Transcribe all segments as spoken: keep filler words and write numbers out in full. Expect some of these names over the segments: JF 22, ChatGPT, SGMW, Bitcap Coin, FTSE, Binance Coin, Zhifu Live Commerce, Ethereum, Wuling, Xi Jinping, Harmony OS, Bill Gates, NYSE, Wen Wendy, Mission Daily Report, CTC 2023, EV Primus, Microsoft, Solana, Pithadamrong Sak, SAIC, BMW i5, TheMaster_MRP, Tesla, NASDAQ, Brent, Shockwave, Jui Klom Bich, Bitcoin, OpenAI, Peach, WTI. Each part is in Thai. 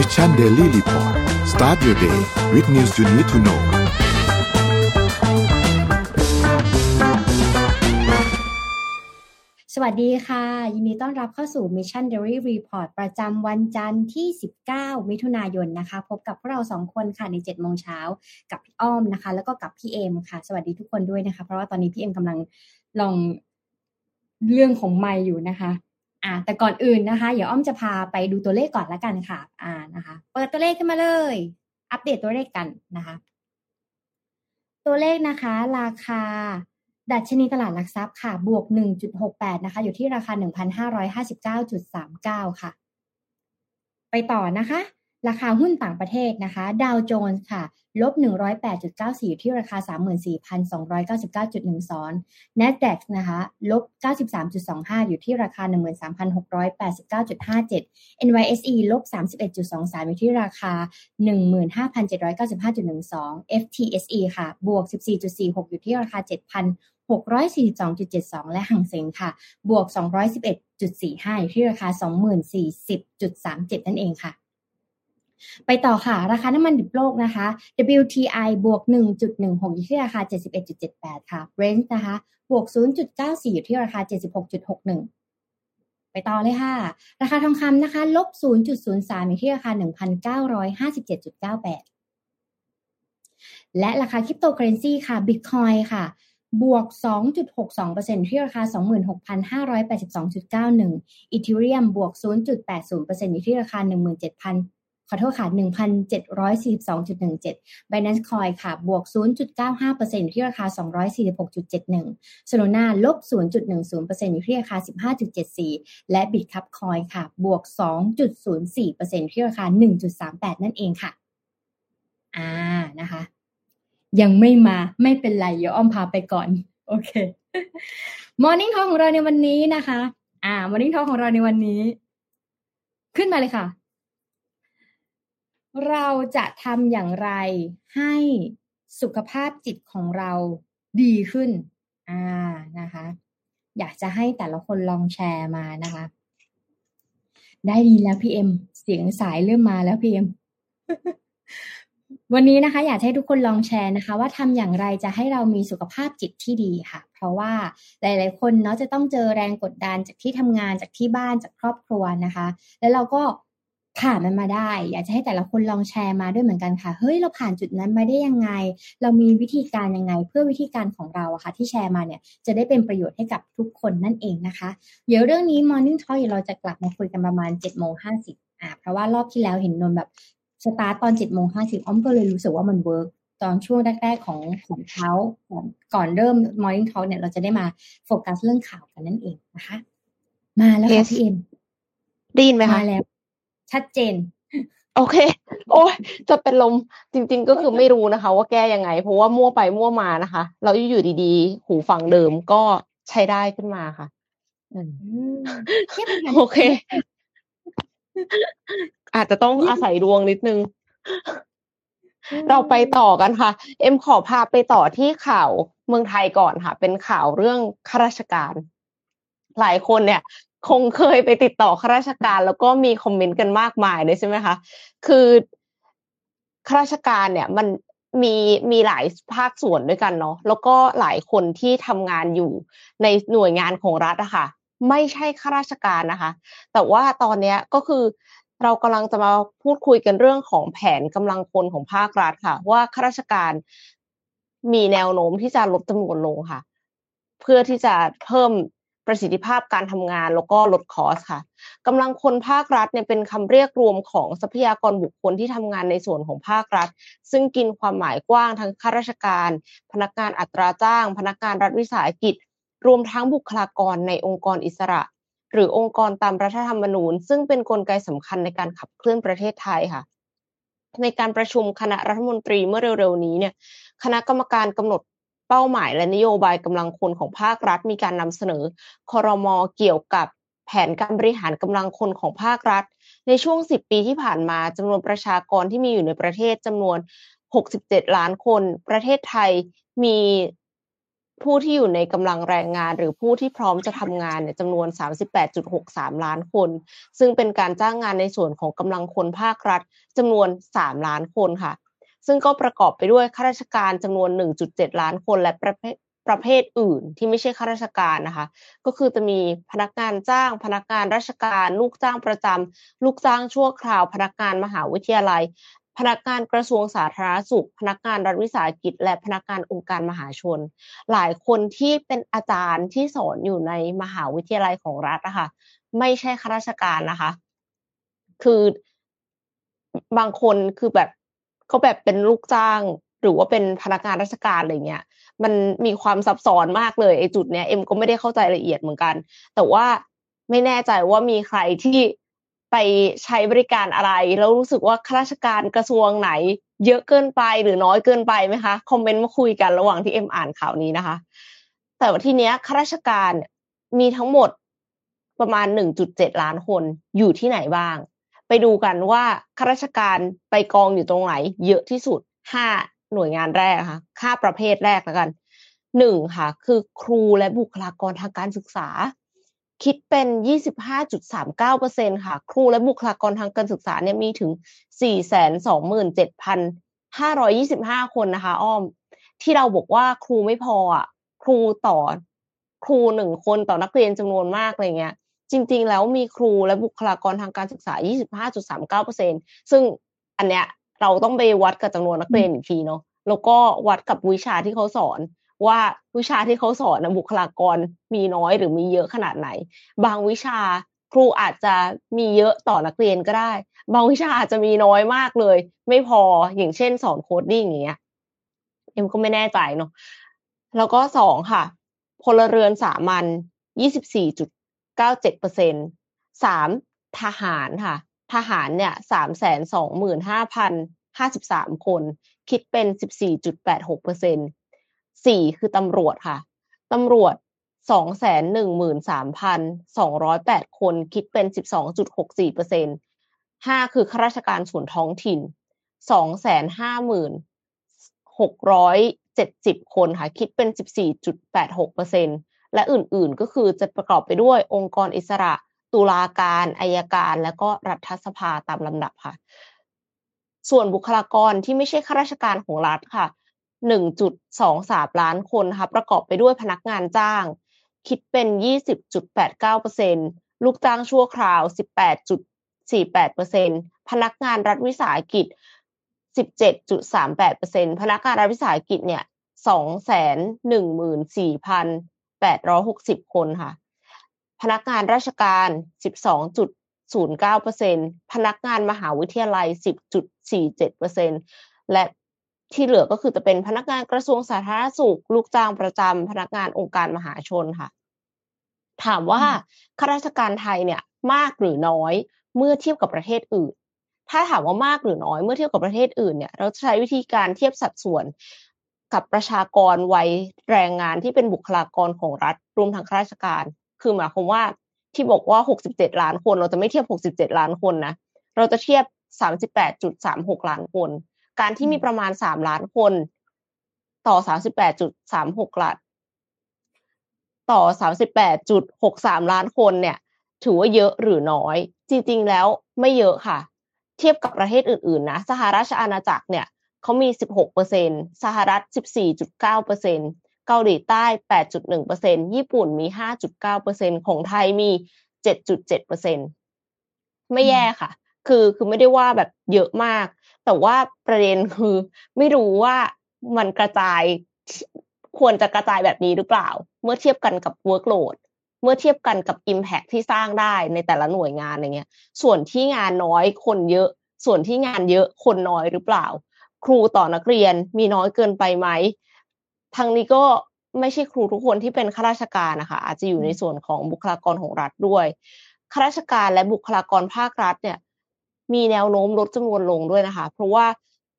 Mission Daily Report Start your day with news you need to know สวัสดีค่ะยินดีต้อนรับเข้าสู่ Mission Daily Report ประจำวันจันทร์ที่สิบเก้ามิถุนายนนะคะพบกับพวกเราสองคนค่ะใน เจ็ดโมงเช้า นกับพี่อ้อมนะคะแล้วก็กับพี่เอมค่ะสวัสดีทุกคนด้วยนะคะเพราะว่าตอนนี้พี่เอมกำลังลองเรื่องของไมค์อยู่นะคะอ่ะแต่ก่อนอื่นนะคะเดี๋ยวอ้อมจะพาไปดูตัวเลขก่อนละกันค่ะอ่านะคะเปิดตัวเลขขึ้นมาเลยอัปเดตตัวเลขกันนะคะตัวเลขนะคะราคาดัชนีตลาดหลักทรัพย์ค่ะบวก หนึ่งจุดหกแปด นะคะอยู่ที่ราคา หนึ่งพันห้าร้อยห้าสิบเก้าจุดสามเก้า ค่ะไปต่อนะคะราคาหุ้นต่างประเทศนะคะดาวโจนส์ค่ะลบ หนึ่งร้อยแปดจุดเก้าสี่ อยู่ที่ราคา สามหมื่นสี่พันสองร้อยเก้าสิบเก้าจุดหนึ่งสอง NASDAQ นะคะลบ เก้าสิบสามจุดสองห้า อยู่ที่ราคา หนึ่งหมื่นสามพันหกร้อยแปดสิบเก้าจุดห้าเจ็ด เอ็น วาย เอส อี ลบ สามสิบเอ็ดจุดสองสาม อยู่ที่ราคา หนึ่งหมื่นห้าพันเจ็ดร้อยเก้าสิบห้าจุดหนึ่งสอง เอฟ ที เอส อี ค่ะบวก สิบสี่จุดสี่หก อยู่ที่ราคา เจ็ดพันหกร้อยสี่สิบสองจุดเจ็ดสอง และหังเส็งค่ะบวก สองร้อยสิบเอ็ดจุดสี่ห้า อยู่ที่ราคา สองหมื่นสี่สิบจุดสามเจ็ด นั่นเองค่ะไปต่อค่ะราคาน้ำมันดิบโลกนะคะ ดับเบิลยู ที ไอ บวก หนึ่งจุดหนึ่งหก อยู่ที่ราคา เจ็ดสิบเอ็ดจุดเจ็ดแปด ค่ะ Brent นะคะบวก ศูนย์จุดเก้าสี่ อยู่ที่ราคา เจ็ดสิบหกจุดหกหนึ่ง ไปต่อเลยค่ะราคาทองคำนะคะลบ ศูนย์จุดศูนย์สาม อยู่ที่ราคา หนึ่งพันเก้าร้อยห้าสิบเจ็ดจุดเก้าแปด และราคาคริปโตเคอเรนซีค่ะ Bitcoin ค่ะบวก สองจุดหกสองเปอร์เซ็นต์ ที่ราคา สองหมื่นหกพันห้าร้อยแปดสิบสองจุดเก้าหนึ่ง Ethereum บวก ศูนย์จุดแปดศูนย์เปอร์เซ็นต์ อยู่ที่ราคา หนึ่งหมื่นเจ็ดพันขอโทษค่ะ หนึ่งพันเจ็ดร้อยสี่สิบสองจุดหนึ่งเจ็ด Binance Coin ค่ะบวก ศูนย์จุดเก้าห้าเปอร์เซ็นต์ อยู่ที่ราคา สองร้อยสี่สิบหกจุดเจ็ดหนึ่ง Solana ลบ ศูนย์จุดหนึ่งศูนย์เปอร์เซ็นต์ อยู่ที่ราคา สิบห้าจุดเจ็ดสี่ และ Bitcap Coin ค่ะบวก สองจุดศูนย์สี่เปอร์เซ็นต์ อยู่ที่ราคา หนึ่งจุดสามแปด นั่นเองค่ะอ่านะคะยังไม่มาไม่เป็นไรเดี๋ยวอ้อมพาไปก่อนโอเค Morning Talk ของเราในวันนี้นะคะอ่า Morning Talk ของเราในวันนี้ขึ้นมาเลยค่ะเราจะทำอย่างไรให้สุขภาพจิตของเราดีขึ้นอ่านะคะอยากจะให้แต่ละคนลองแชร์มานะคะได้ดีแล้วพี่เอ็มเสียงสายเริ่มมาแล้วพี่เอ็ม วันนี้นะคะอยากให้ทุกคนลองแชร์นะคะว่าทำอย่างไรจะให้เรามีสุขภาพจิตที่ดีค่ะเพราะว่าหลายๆคนเนาะจะต้องเจอแรงกดดันจากที่ทำงานจากที่บ้านจากครอบครัวนะคะแล้วเราก็ผ่านมันมาได้อยากจะให้แต่ละคนลองแชร์มาด้วยเหมือนกันค่ะเฮ้ยเราผ่านจุดนั้นมาได้ยังไงเรามีวิธีการยังไงเพื่อวิธีการของเราอะค่ะที่แชร์มาเนี่ยจะได้เป็นประโยชน์ให้กับทุกคนนั่นเองนะคะเดี๋ยวเรื่องนี้ Morning Talk เราจะกลับมาคุยกันประมาณ เจ็ดโมงห้าสิบ อ่ะเพราะว่ารอบที่แล้วเห็นนนแบบสตาร์ทตอน เจ็ดโมงห้าสิบ อ้อมก็เลยรู้สึกว่ามันเวิร์คตอนช่วงแรกๆของของเช้าก่อนเริ่ม Morning Talk เนี่ยเราจะได้มาโฟกัสเรื่องข่าวกันนั่นเองนะคะมาแล้วค่ะพี่เอ็มได้ยินมั้ยคะมาแล้วชัดเจนโอเคโอ้ยจะเป็นลมจริงๆก็คือไม่รู้นะคะว่าแก้ยังไงเพราะว่ามั่วไปมั่วมานะคะเราอยู่ดีๆหูฟังเดิมก็ใช้ได้ขึ้นมาค่ะโอเคอาจจะต้องอาศัยดวงนิดนึงเราไปต่อกันค่ะเอ็มขอพาไปต่อที่ข่าวเมืองไทยก่อนค่ะเป็นข่าวเรื่องข้าราชการหลายคนเนี่ยคงเคยไปติดต่อข้าราชการแล้วก็มีคอมเมนต์กันมากมายเลยใช่ไหมคะคือข้าราชการเนี่ยมันมีมีหลายภาคส่วนด้วยกันเนาะแล้วก็หลายคนที่ทำงานอยู่ในหน่วยงานของรัฐอะค่ะไม่ใช่ข้าราชการนะคะแต่ว่าตอนนี้ก็คือเรากำลังจะมาพูดคุยกันเรื่องของแผนกำลังคนของภาครัฐค่ะว่าข้าราชการมีแนวโน้มที่จะลดจำนวนลงค่ะเพื่อที่จะเพิ่มประสิทธิภาพการทำงานแล้วก็ลดคอสค่ะกำลังคนภาครัฐเนี่ยเป็นคำเรียกรวมของทรัพยากรบุคคลที่ทำงานในส่วนของภาครัฐซึ่งกินความหมายกว้างทั้งข้าราชการพนักงานอัตราจ้างพนักงานรัฐวิสาหกิจรวมทั้งบุคลากรในองค์กรอิสระหรือองค์กรตามรัฐธรรมนูญซึ่งเป็นกลไกสำคัญในการขับเคลื่อนประเทศไทยค่ะในการประชุมคณะรัฐมนตรีเมื่อเร็วๆนี้เนี่ยคณะกรรมการกำหนดเป้าหมายและนโยบายกำลังคนของภาครัฐมีการนำเสนอครม.เกี่ยวกับแผนการบริหารกำลังคนของภาครัฐในช่วงสิบปีที่ผ่านมาจำนวนประชากรที่มีอยู่ในประเทศจำนวนหกสิบเจ็ดล้านคนประเทศไทยมี ผู้ที่อยู่ในกำลังแรงงานหรือผู้ที่พร้อมจะทำงานเนี่ยจำนวน สามสิบแปดจุดหกสาม ล้านคนซึ่งเป็นการจ้างงานในส่วนของกำลังคนภาครัฐจำนวนสามล้านคนค่ะซึ่งก็ประกอบไปด้วยข้าราชการจำนวน หนึ่งจุดเจ็ด ล้านคนและประเภทประเภทอื่นที่ไม่ใช่ข้าราชการนะคะก็คือจะมีพนักงานจ้างพนักงานราชการลูกจ้างประจำลูกจ้างชั่วคราวพนักงานมหาวิทยาลัยพนักงานกระทรวงสาธารณสุขพนักงานรัฐวิสาหกิจและพนักงานองค์การมหาชนหลายคนที่เป็นอาจารย์ที่สอนอยู่ในมหาวิทยาลัยของรัฐนะคะไม่ใช่ข้าราชการนะคะคือบางคนคือแบบเขาแบบเป็นลูกจ้างหรือว่าเป็นพนักงานราชการอะไรเงี้ยมันมีความซับซ้อนมากเลยไอ้จุดเนี้ยเอ็มก็ไม่ได้เข้าใจละเอียดเหมือนกันแต่ว่าไม่แน่ใจว่ามีใครที่ไปใช้บริการอะไรแล้วรู้สึกว่าข้าราชการกระทรวงไหนเยอะเกินไปหรือน้อยเกินไปมั้ยคะคอมเมนต์มาคุยกันระหว่างที่เอ็มอ่านข่าวนี้นะคะแต่ว่าทีเนี้ยข้าราชการมีทั้งหมดประมาณ หนึ่งจุดเจ็ด ล้านคนอยู่ที่ไหนบ้างไปดูกันว่าข้าราชการไปกองอยู่ตรงไหนเยอะที่สุดห้าหน่วยงานแรกค่ะค่าประเภทแรกแล้วกันหนึ่งค่ะคือครูและบุคลากรทางการศึกษาคิดเป็น ยี่สิบห้าจุดสามเก้าเปอร์เซ็นต์ ค่ะครูและบุคลากรทางการศึกษาเนี่ยมีถึง สี่แสนสองหมื่นเจ็ดพันห้าร้อยยี่สิบห้า คนนะคะอ้อมที่เราบอกว่าครูไม่พออ่ะครูต่อครูหนึ่งคนต่อนักเรียนจำนวนมากอะไรเงี้ยจริงๆแล้วมีครูและบุคลากรทางการศึกษา ยี่สิบห้าจุดสามเก้าเปอร์เซ็นต์ ซึ่งอันเนี้ยเราต้องไปวัดกับจำนวนนักเรียนอีกทีเนาะแล้วก็วัดกับวิชาที่เขาสอนว่าวิชาที่เขาสอนนะบุคลากรมีน้อยหรือมีเยอะขนาดไหนบางวิชาครูอาจจะมีเยอะต่อนักเรียนก็ได้บางวิชาอาจจะมีน้อยมากเลยไม่พออย่างเช่นสอนโคดดิ้งอย่างเงี้ยเอ็มก็ไม่แน่ใจเนาะแล้วก็สองค่ะพลเรือนสามัญ ยี่สิบสี่จุดเก้าเจ็ดเปอร์เซ็นต์ สามทหารค่ะทหารเนี่ย สามแสนสองหมื่นห้าพันห้าสิบสาม คนคิดเป็น สิบสี่จุดแปดหกเปอร์เซ็นต์ สี่คือตำรวจค่ะตำรวจ สองแสนหนึ่งหมื่นสามพันสองร้อยแปด คนคิดเป็น สิบสองจุดหกสี่เปอร์เซ็นต์ ห้าคือข้าราชการส่วนท้องถิ่น สองแสนห้าหมื่นหกร้อยเจ็ดสิบ คนค่ะคิดเป็น สิบสี่จุดแปดหกเปอร์เซ็นต์ และอื่นๆก็คือจะประกอบไปด้วยองค์กรอิสระตุลาการอัยการและก็รัฐสภาตามลำดับค่ะส่วนบุคลากรที่ไม่ใช่ข้าราชการของรัฐค่ะ หนึ่งจุดสองสาม ล้านคนค่ะประกอบไปด้วยพนักงานจ้างคิดเป็น ยี่สิบจุดแปดเก้าเปอร์เซ็นต์ ลูกจ้างชั่วคราว สิบแปดจุดสี่แปดเปอร์เซ็นต์ พนักงานรัฐวิสาหกิจ สิบเจ็ดจุดสามแปดเปอร์เซ็นต์ พนักงานรัฐวิสาหกิจเนี่ย สองแสนหนึ่งหมื่นสี่พันแปดร้อยหกสิบ คนค่ะพนักงานราชการ สิบสองจุดศูนย์เก้าเปอร์เซ็นต์ พนักงานมหาวิทยาลัย สิบจุดสี่เจ็ดเปอร์เซ็นต์ และที่เหลือก็คือจะเป็นพนักงานกระทรวงสาธารณสุขลูกจ้างประจำพนักงานองค์การมหาชนค่ะถามว่าข้าราชการไทยเนี่ยมากหรือน้อยเมื่อเทียบกับประเทศอื่นถ้าถามว่ามากหรือน้อยเมื่อเทียบกับประเทศอื่นเนี่ยเราใช้วิธีการเทียบสัดส่วนกับประชากรวัยแรงงานที่เป็นบุคลากรของรัฐรวมทั้งข้าราชการคือหมายความว่าที่บอกว่าหกสิบเจ็ดล้านคนเราจะไม่เทียบหกสิบเจ็ดล้านคนนะเราจะเทียบ สามสิบแปดจุดสามหก ล้านคนการที่มีประมาณสามล้านคนต่อ สามสิบแปดจุดสามหก ล้านต่อ สามสิบแปดจุดหกสาม ล้านคนเนี่ยถือว่าเยอะหรือน้อยจริงๆแล้วไม่เยอะค่ะเทียบกับประเทศอื่นๆนะสหราชอาณาจักรเนี่ยเขามี สิบหกเปอร์เซ็นต์ สหรัฐ สิบสี่จุดเก้าเปอร์เซ็นต์เกาหลีใต้ แปดจุดหนึ่งเปอร์เซ็นต์ ญี่ปุ่นมี ห้าจุดเก้าเปอร์เซ็นต์ ของไทยมี เจ็ดจุดเจ็ดเปอร์เซ็นต์ ไม่แย่ค่ะคือคือไม่ได้ว่าแบบเยอะมากแต่ว่าประเด็นคือไม่รู้ว่ามันกระจายควรจะกระจายแบบนี้หรือเปล่าเมื่อเทียบกันกับ workload เมื่อเทียบกันกับ impact ที่สร้างได้ในแต่ละหน่วยงานอะไรเงี้ยส่วนที่งานน้อยคนเยอะส่วนที่งานเยอะคนน้อยหรือเปล่าครูต่อนักเรียนมีน้อยเกินไปไหมทางนี้ก็ไม่ใช่ครูทุกคนที่เป็นข้าราชการนะคะอาจจะอยู่ในส่วนของบุคลากรของรัฐด้วยข้าราชการและบุคลากรภาครัฐเนี่ยมีแนวโน้มลดจำนวนลงด้วยนะคะเพราะว่า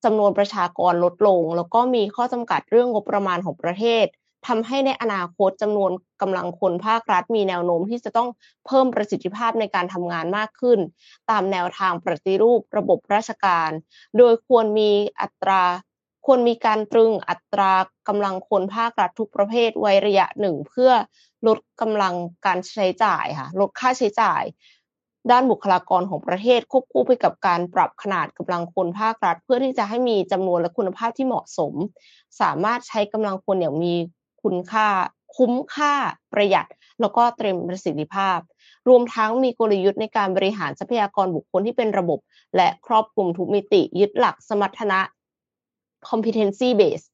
จำนวนประชากรลดลงแล้วก็มีข้อจำกัดเรื่องงบประมาณของประเทศทำให้ในอนาคตจำนวนกำลังคนภาครัฐมีแนวโน้มที่จะต้องเพิ่มประสิทธิภาพในการทำงานมากขึ้นตามแนวทางปฏิรูประบบราชการโดยควรมีอัตรา ควรมีการตรึงอัตรากำลังคนภาครัฐทุกประเภทไว้ระยะหนึ่งเพื่อลดกำลังการใช้จ่ายค่ะลดค่าใช้จ่ายด้านบุคลากรของประเทศควบคู่ไปกับการปรับขนาดกำลังคนภาครัฐเพื่อที่จะให้มีจำนวนและคุณภาพที่เหมาะสมสามารถใช้กำลังคนอย่างมีคุณค่าคุ้มค่าประหยัดแล้วก็เต็มประสิทธิภาพรวมทั้งมีกลยุทธ์ในการบริหารทรัพยากรบุคคลที่เป็นระบบและครอบคลุมทุกมิติยึดหลักสมรรถนะ competency based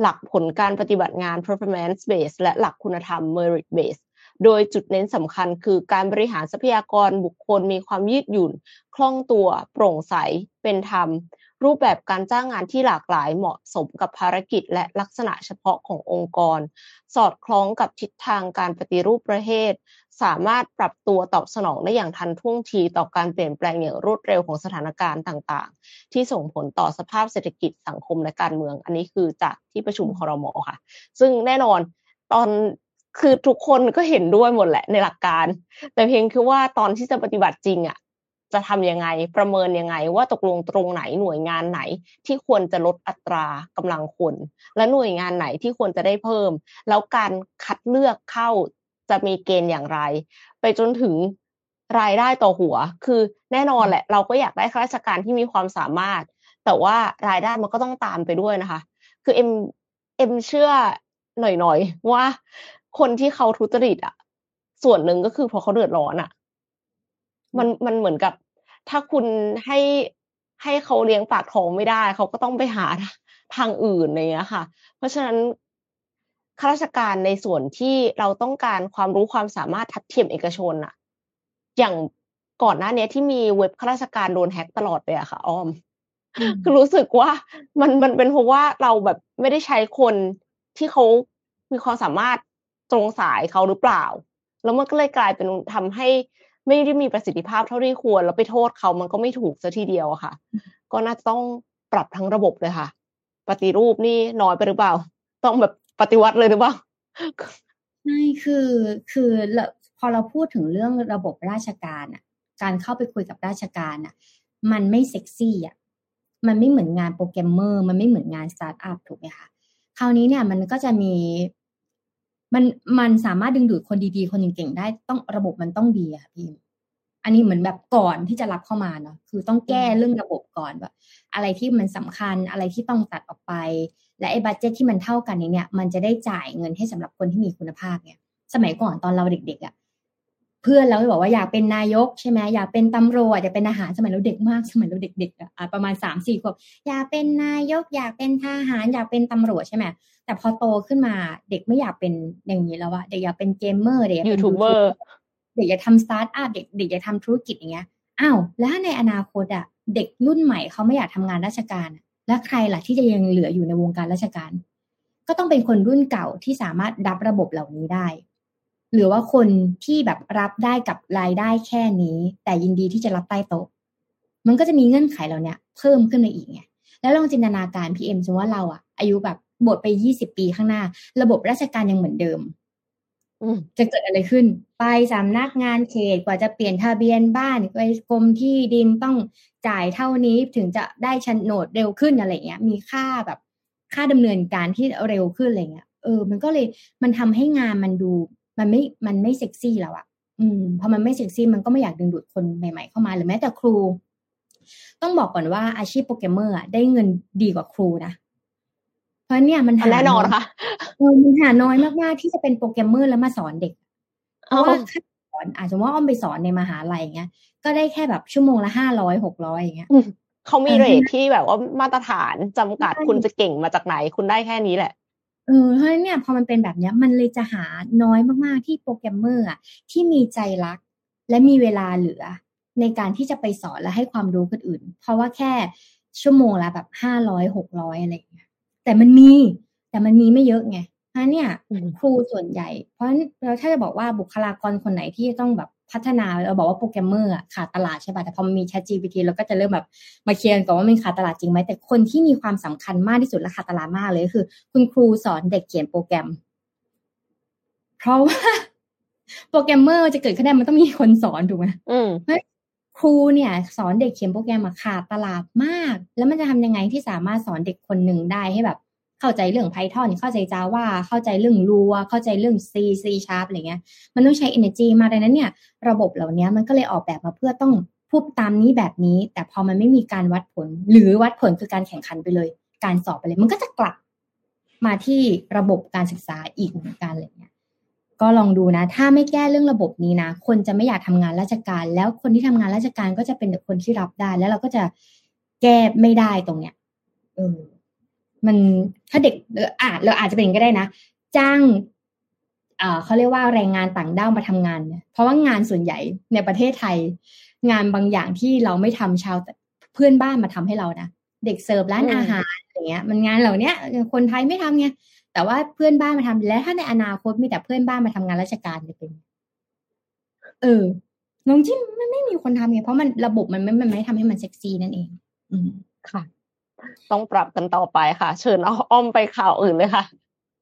หลักผลการปฏิบัติงาน performance based และหลักคุณธรรม merit based โดยจุดเน้นสำคัญคือการบริหารทรัพยากรบุคคลมีความยืดหยุ่นคล่องตัวโปร่งใสเป็นธรรมรูปแบบการจ้างงานที่หลากหลายเหมาะสมกับภารกิจและลักษณะเฉพาะขององค์กรสอดคล้องกับทิศทางการปฏิรูปประเทศสามารถปรับตัวตอบสนองได้อย่างทันท่วงทีต่อการเปลี่ยนแปลงอย่างรวดเร็วของสถานการณ์ต่างๆที่ส่งผลต่อสภาพเศรษฐกิจสังคมและการเมืองอันนี้คือจากที่ประชุมครม.ค่ะซึ่งแน่นอนตอนคือทุกคนก็เห็นด้วยหมดแหละในหลักการแต่เพียงคือว่าตอนที่จะปฏิบัติจริงอ่ะจะทำยังไงประเมินยังไงว่าตกลงตรงไหนหน่วยงานไหนที่ควรจะลดอัตรากำลังคนและหน่วยงานไหนที่ควรจะได้เพิ่มแล้วการคัดเลือกเข้าจะมีเกณฑ์อย่างไรไปจนถึงรายได้ต่อหัวคือแน่นอนแหละเราก็อยากได้ข้าราชการที่มีความสามารถแต่ว่ารายได้มันก็ต้องตามไปด้วยนะคะคือเอ็มเอ็มเชื่อหน่อยๆว่าคนที่เขาทุจริตอ่ะส่วนหนึ่งก็คือพอเขาเดือดร้อนอ่ะมันมันเหมือนกับถ้าคุณให้ให้เขาเลี้ยงปากท้องไม่ได้เขาก็ต้องไปหาทางอื่นอะไรอย่างเงี้ยค่ะเพราะฉะนั้นข้าราชการในส่วนที่เราต้องการความรู้ความสามารถทัดเทียมเอกชนอะอย่างก่อนหน้านี้ที่มีเว็บข้าราชการโดนแฮ็กตลอดเลยอะค่ะอ้อม คือรู้สึกว่ามันมันเป็นเพราะว่าเราแบบไม่ได้ใช้คนที่เขามีความสามารถตรงสายเขาหรือเปล่าแล้วมันก็เลยกลายเป็นทำให้ไม่ได้มีประสิทธิภาพเท่าที่ควรแล้วไปโทษเขามันก็ไม่ถูกซะทีเดียวค่ะ ก็น่าจะต้องปรับทั้งระบบเลยค่ะปฏิรูปนี่น้อยไปหรือเปล่าต้องแบบปฏิวัติเลยหรือเปล่าใช่คือคือพอเราพูดถึงเรื่องระบบราชการอ่ะการเข้าไปคุยกับราชการอ่ะมันไม่เซ็กซี่อ่ะมันไม่เหมือนงานโปรแกรมเมอร์มันไม่เหมือนงานสตาร์ทอัพถูกไหมคะคราวนี้เนี่ยมันก็จะมีมันมันสามารถดึงดูดคนดีๆคนเก่งๆได้ต้องระบบมันต้องดีอ่ะพี่อันนี้เหมือนแบบก่อนที่จะรับเข้ามาเนาะคือต้องแก้เรื่องระบบก่อนว่าอะไรที่มันสำคัญอะไรที่ต้องตัดออกไปและไอ้บัดเจ็ตที่มันเท่ากันนี้เนี่ยมันจะได้จ่ายเงินให้สำหรับคนที่มีคุณภาพเนี่ยสมัยก่อนตอนเราเด็กๆอ่ะเพื่อนเราบอกว่าอยากเป็นนายกใช่ไหมอยากเป็นตำรวจอยากเป็นทหารสมัยเราเด็กมากสมัยเราเด็กๆอ่ะประมาณ สามสี่ ขวบอยากเป็นนายกอยากเป็นทหารอยากเป็นตำรวจใช่ไหมแต่พอโตขึ้นมาเด็กไม่อยากเป็นอย่างนี้แล้วอ่ะเด็กอยากเป็นเกมเมอร์เด็กอยากเป็นยูทูบเบอร์เด็กอยากทำสตาร์ทอัพเด็กเด็กอยากทำธุรกิจอย่างเงี้ยอ้าวแล้วในอนาคตอ่ะเด็กรุ่นใหม่เขาไม่อยากทำงานราชการและใครล่ะที่จะยังเหลืออยู่ในวงการราชการก็ต้องเป็นคนรุ่นเก่าที่สามารถรับระบบเหล่านี้ได้หรือว่าคนที่แบบรับได้กับรายได้แค่นี้แต่ยินดีที่จะรับใต้โต๊ะมันก็จะมีเงื่อนไขเหล่านี้เพิ่มขึ้นมาอีกไงแล้วลองจินตนาการพี่เอ็มสมมติว่าเราอะอายุแบบบวชไปยี่สิบปีข้างหน้าระบบราชการยังเหมือนเดิมจะเกิดอะไรขึ้นไปสำนักงานเขตกว่าจะเปลี่ยนทะเบียนบ้านไปกรมที่ดินต้องจ่ายเท่านี้ถึงจะได้โฉนดเร็วขึ้นอะไรเงี้ยมีค่าแบบค่าดำเนินการที่เร็วขึ้นอะไรเงี้ยเออมันก็เลยมันทำให้งานมันดูมันไม่มันไม่เซ็กซี่แล้วอ่ะอืมพอมันไม่เซ็กซี่มันก็ไม่อยากดึงดูดคนใหม่ๆเข้ามาหรือแม้แต่ครูต้องบอกก่อนว่าอาชีพโปรแกรมเมอร์อ่ะได้เงินดีกว่าครูนะเพราะเนี่ยมันหาแน่นอนค่ะมันหาน้อยมากๆที่จะเป็นโปรแกรมเมอร์แล้วมาสอนเด็กเพราะว่าสอนอาจจะว่าอ้อมไปสอนในมหาลัยอย่างเงี้ยก็ได้แค่แบบชั่วโมงละห้าร้อย หกร้อยอย่างเงี้ยเขามีเรทที่แบบว่ามาตรฐานจำกัดคุณจะเก่งมาจากไหนคุณได้แค่นี้แหละเออเพราะเนี่ยพอมันเป็นแบบเนี้ยมันเลยจะหาน้อยมากๆที่โปรแกรมเมอร์อ่ะที่มีใจรักและมีเวลาเหลือในการที่จะไปสอนและให้ความรู้คนอื่นเพราะว่าแค่ชั่วโมงละแบบห้าร้อย หกร้อยอะไรอย่างเงี้ยแต่มันมีแต่มันมีไม่เยอะไงเพราะเนี่ยครูส่วนใหญ่เพราะเราถ้าจะบอกว่าบุคลากรคนไหนที่ต้องแบบพัฒนาเราบอกว่าโปรแกรมเมอร์อ่ะขาดตลาดใช่ป่ะแต่พอมี ChatGPT เราก็จะเริ่มแบบมาเคลียร์กันก่อนว่ามันขาดตลาดจริงไหมแต่คนที่มีความสำคัญมากที่สุดและขาดตลาดมากเลยคือคุณครูสอนเด็กเขียนโปรแกรมเพราะว่าโปรแกรมเมอร์จะเกิดขึ้นได้มันต้องมีคนสอนถูกไหมอืมค ครูเนี่ยสอนเด็กเขียนโปรแกรมมาขาดตลาดมากแล้วมันจะทำยังไงที่สามารถสอนเด็กคนหนึ่งได้ให้แบบเข้าใจเรื่อง Python เข้าใจ Java เข้าใจเรื่อง Lua เข้าใจเรื่อง C C# อะไรเงี้ยมันต้องใช้ energy มากดังนั้นเนี่ยระบบเหล่านี้มันก็เลยออกแบบมาเพื่อต้องพูดตามนี้แบบนี้แต่พอมันไม่มีการวัดผลหรือวัดผลคือการแข่งขันไปเลยการสอบไปเลยมันก็จะกลับมาที่ระบบการศึกษาอีกเหมือนกันอะไรเงี้ยก็ลองดูนะถ้าไม่แก้เรื่องระบบนี้นะคนจะไม่อยากทำงานราชการแล้วคนที่ทำงานราชการก็จะเป็นคนที่รับได้แล้วเราก็จะแก้ไม่ได้ตรงเนี้ยเออมันถ้าเด็กอ่ะเราอาจจะเป็นก็ได้นะจ้างเอ่อเขาเรียกว่าแรงงานต่างด้าวมาทำงานเนี่ยเพราะว่างานส่วนใหญ่ในประเทศไทยงานบางอย่างที่เราไม่ทำชาวเพื่อนบ้านมาทำให้เรานะเด็กเสิร์ฟร้านอาหารอย่างเงี้ยมันงานเหล่านี้คนไทยไม่ทำไงแต่ว่าเพื่อนบ้านมาทำและถ้าในอนาคตมีแต่เพื่อนบ้านมาทำงานราชการจะเป็นเออน้องจิ้มมันไม่มีคนทำไงเพราะมันระบบมันไม่มันไม่ทำให้มันเซ็กซี่นั่นเองอืมค่ะต้องปรับกันต่อไปค่ะเชิญเอาอ้อมไปข่าวอื่นเลยค่ะ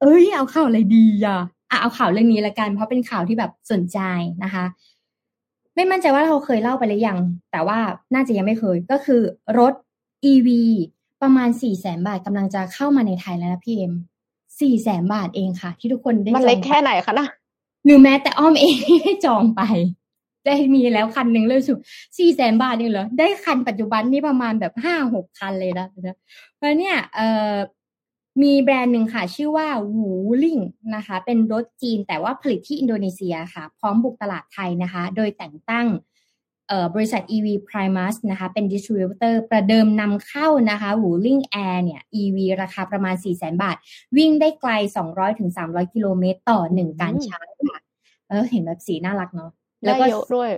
เอ้ยเอาข่าวอะไรดีอ่ะอ่ะเอาข่าวเรื่องนี้ละกันเพราะเป็นข่าวที่แบบสนใจนะคะไม่มั่นใจว่าเราเคยเล่าไปหรือยังแต่ว่าน่าจะยังไม่เคยก็คือรถ อี วี ประมาณ สี่แสน บาทกำลังจะเข้ามาในไทยแล้วนะพี่เอ็ม สี่แสน บาทเองค่ะที่ทุกคนได้จองมันเล็กแค่ไหนคะนะหรือแม้แต่อ้อมเองให้จองไปได้มีแล้วคันหนึ่งเลยสุด สี่แสน บาทเองเหรอได้คันปัจจุบันนี่ประมาณแบบ ห้าหก คันเลยนะนะแล้วเนี่ยเอ่อมีแบรนด์หนึ่งค่ะชื่อว่า Wuling นะคะเป็นรถจีนแต่ว่าผลิตที่อินโดนีเซียค่ะพร้อมบุกตลาดไทยนะคะโดยแต่งตั้งเอ่อบริษัท อี วี Primus นะคะเป็น distributor ประเดิมนำเข้านะคะ Wuling Air เนี่ย อี วี ราคาประมาณ สี่แสน บาทวิ่งได้ไกล สองร้อยถึงสามร้อย กิโลเมตรต่อหนึ่งการชาร์จค่ะเออเห็นแบบสีน่ารักเนาะแล้วก็ด้วย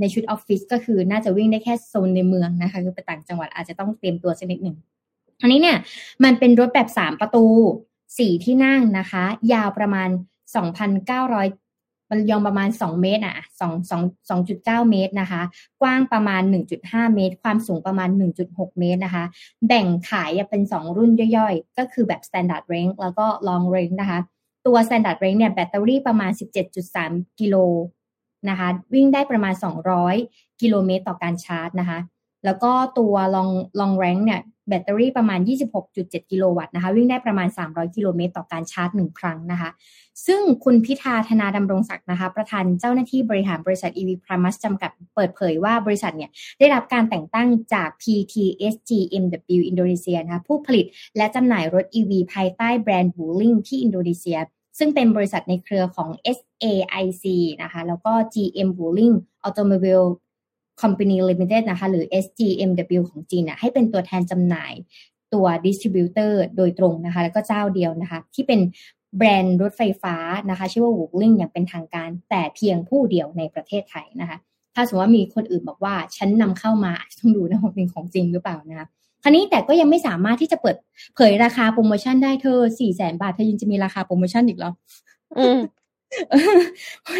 ในชุดออฟฟิศก็คือน่าจะวิ่งได้แค่โซนในเมืองนะคะคือไปต่างจังหวัดอาจจะต้องเตรียมตัวสักนิดหนึ่งอันนี้เนี่ยมันเป็นรถแบบสามประตูสี่ที่นั่งนะคะยาวประมาณ สองพันเก้าร้อย มันยาวประมาณสองเมตรอ่ะสองจุดเก้า เมตรนะคะกว้างประมาณ หนึ่งจุดห้า เมตรความสูงประมาณ หนึ่งจุดหก เมตรนะคะแบ่งขายเป็นสองรุ่นย่อยๆก็คือแบบ Standard Range แล้วก็ Long Range นะคะตัว Standard Range เนี่ยแบตเตอรี่ประมาณ สิบเจ็ดจุดสาม กิโลนะคะวิ่งได้ประมาณสองร้อยกิโลเมตรต่อการชาร์จนะคะแล้วก็ตัว long long range เนี่ยแบตเตอรี่ประมาณ ยี่สิบหกจุดเจ็ด กิโลวัตต์นะคะวิ่งได้ประมาณสามร้อยกิโลเมตรต่อการชาร์จหนึ่งครั้งนะคะซึ่งคุณพิธาธนาดำรงศักดิ์นะคะประธานเจ้าหน้าที่บริหารบริษัท อี วี Primus จำกัดเปิดเผยว่าบริษัทเนี่ยได้รับการแต่งตั้งจาก เอส จี เอ็ม ดับเบิลยู อินโดนีเซียนะคะผู้ผลิตและจำหน่ายรถ อี วี ภายใต้แบรนด์ Wuling ที่อินโดนีเซียซึ่งเป็นบริษัทในเครือของ เอส เอ ไอ ซี นะคะแล้วก็ จี เอ็ม Wuling Automobile Company Limited นะคะหรือ เอส จี เอ็ม ดับเบิลยู ของจีนน่ะให้เป็นตัวแทนจำหน่ายตัวดิสทริบิวเตอร์โดยตรงนะคะแล้วก็เจ้าเดียวนะคะที่เป็นแบรนด์รถไฟฟ้านะคะชื่อว่า Wuling อย่างเป็นทางการแต่เพียงผู้เดียวในประเทศไทยนะคะถ้าสมมติว่ามีคนอื่นบอกว่าฉันนำเข้ามาต้องดูนะว่าเป็นของจริงหรือเปล่านะคะคราวนี้แต่ก็ยังไม่สามารถที่จะเปิดเผยราคาโปรโมชั่นได้เธอ สี่แสน บาทเธอยังจะมีราคาโปรโมชั่นอีกเหรออืม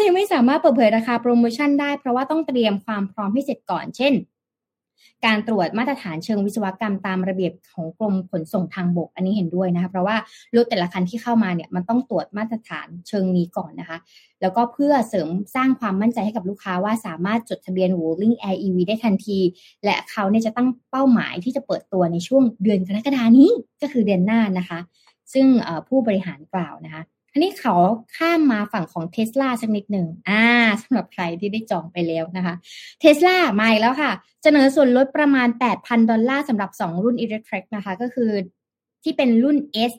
ยังไม่สามารถเปิดเผยราคาโปรโมชั่นได้เพราะว่าต้องเตรียมความพร้อมให้เสร็จก่อนเช่นการตรวจมาตรฐานเชิงวิศวกรรมตามระเบียบของกรมขนส่งทางบกอันนี้เห็นด้วยนะคะเพราะว่ารถแต่ละคันที่เข้ามาเนี่ยมันต้องตรวจมาตรฐานเชิงนี้ก่อนนะคะแล้วก็เพื่อเสริมสร้างความมั่นใจให้กับลูกค้าว่าสามารถจดทะเบียน Wuling Air อี วี ได้ทันทีและเขาเนี่ยจะตั้งเป้าหมายที่จะเปิดตัวในช่วงเดือนกรกฎาคมนี้ก็คือเดือนหน้านะคะซึ่งผู้บริหารกล่าวนะคะอันนี้เขาข้ามมาฝั่งของ Tesla สักนิดหนึ่งอ่าสำหรับใครที่ได้จองไปแล้วนะคะ Tesla มาอีกแล้วค่ะเสนอส่วนลดประมาณ แปดพัน ดอลลาร์สำหรับสองรุ่น Electric นะคะก็คือที่เป็นรุ่น S